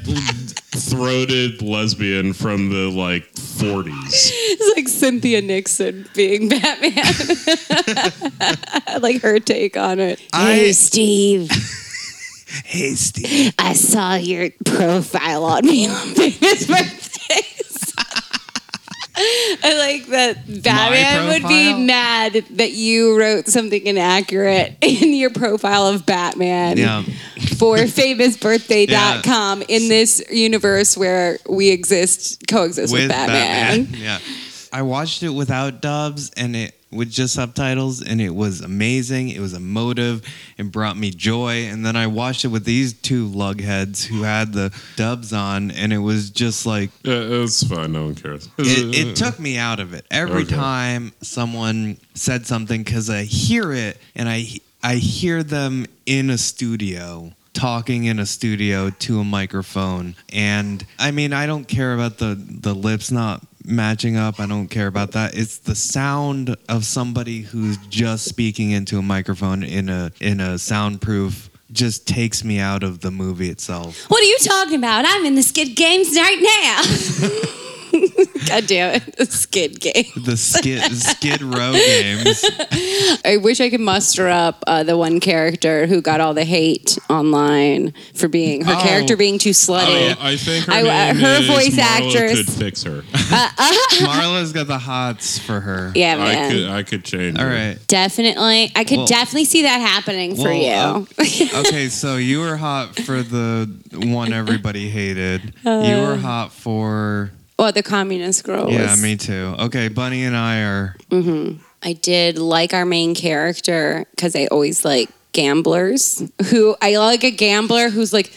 throated lesbian from the like forties. It's like Cynthia Nixon being Batman. Like her take on it. I... Hey, Steve. Hey, Steve. I saw your profile on me on Famous Birthdays. I like that Batman would be mad that you wrote something inaccurate in your profile of Batman. Yeah. For famous birthday dot com yeah. in this universe where we exist, coexist with, with Batman. Batman. Yeah. I watched it without dubs and it with just subtitles, and it was amazing. It was emotive and brought me joy. And then I watched it with these two lugheads who had the dubs on, and it was just like... Uh, it's fine. No one cares. It, it took me out of it. Every okay. time someone said something, because I hear it, and I I hear them in a studio... talking in a studio to a microphone. And I mean, I don't care about the, the lips not matching up. I don't care about that. It's the sound of somebody who's just speaking into a microphone in a in a soundproof just takes me out of the movie itself. What are you talking about? I'm in the Squid Games right now. God damn it. The Skid Game. The Skid Skid Row Games. I wish I could muster up uh, the one character who got all the hate online for being her oh. character being too slutty. Oh, yeah. I think her, I, name uh, her is voice Marla actress could fix her. Uh, uh, Marla's got the hots for her. Yeah, man. I could, I could change all right. her. Definitely. I could well, definitely see that happening well, for you. Uh, okay, so you were hot for the one everybody hated. Uh, you were hot for... Well, the communist girl. Yeah, was... me too. Okay, Bunny and I are... Mm-hmm. I did like our main character because I always like gamblers. Who I like a gambler who's like,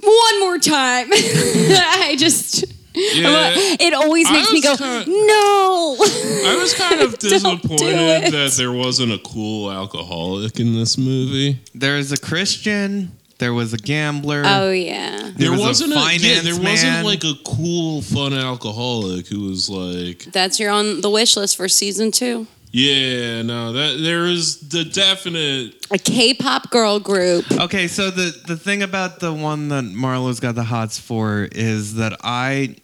one more time. I just... Yeah. Like, it always makes me go, kind of, no. I was kind of disappointed that there wasn't a cool alcoholic in this movie. There is a Christian... There was a gambler. Oh yeah. There, there was wasn't a finance a, yeah, there man. Wasn't like a cool, fun alcoholic who was like. That's your on the wish list for season two. Yeah, no, that there is the definite a K-pop girl group. Okay, so the the thing about the one that Marlo's got the hots for is that I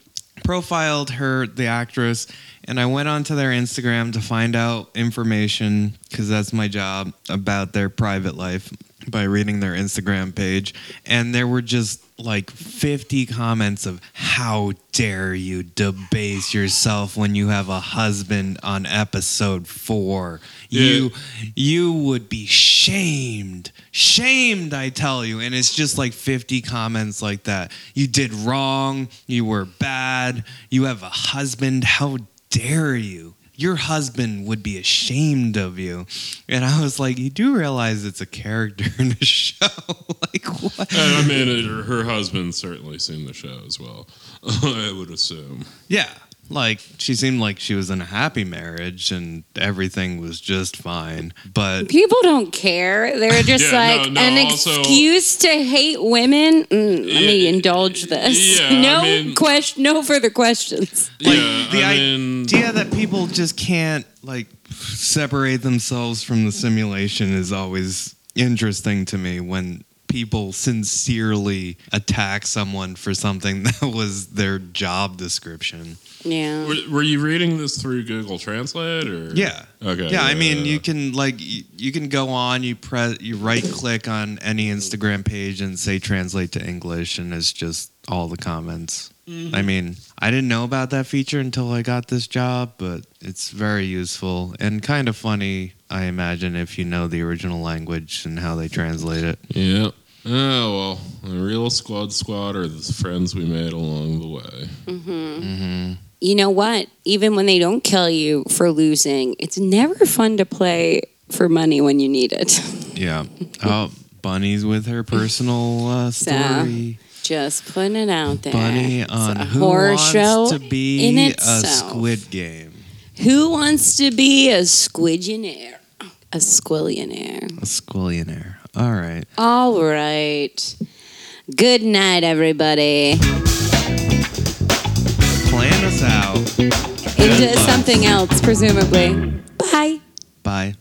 profiled her, the actress, and I went onto their Instagram to find out information because that's my job about their private life. By reading their Instagram page, and there were just like fifty comments of how dare you debase yourself when you have a husband on episode four. Yeah. You you would be shamed. Shamed, I tell you. And it's just like fifty comments like that. You did wrong. You were bad. You have a husband. How dare you? Your husband would be ashamed of you. And I was like, you do realize it's a character in the show. Like, what? I mean, it, her husband's certainly seen the show as well, I would assume. Yeah. Like, she seemed like she was in a happy marriage and everything was just fine. But people don't care. They're just yeah, like, no, no, an also, excuse to hate women? Mm, let yeah, me indulge this. Yeah, no I mean, question, no further questions. Like, yeah, the I idea mean, that people just can't, like, separate themselves from the simulation is always interesting to me when... people sincerely attack someone for something that was their job description. Yeah. Were, were you reading this through Google Translate or? Yeah. Okay. Yeah, yeah I mean, yeah, yeah. you can like you, you can go on, you press, you right click on any Instagram page and say translate to English, and it's just all the comments. Mm-hmm. I mean, I didn't know about that feature until I got this job, but it's very useful and kind of funny. I imagine if you know the original language and how they translate it. Yeah. Oh, well, the real squad squad are the friends we made along the way. Mm-hmm. Mm-hmm. You know what? Even when they don't kill you for losing, it's never fun to play for money when you need it. Yeah. Oh, Bunny's with her personal uh, story. So. Just putting it out there. Bunny on Who Wants to Be a Squid Game. Who wants to be a squidionaire? A squillionaire. A squillionaire. All right. All right. Good night, everybody. Plan us out. Into something else, presumably. Bye. Bye.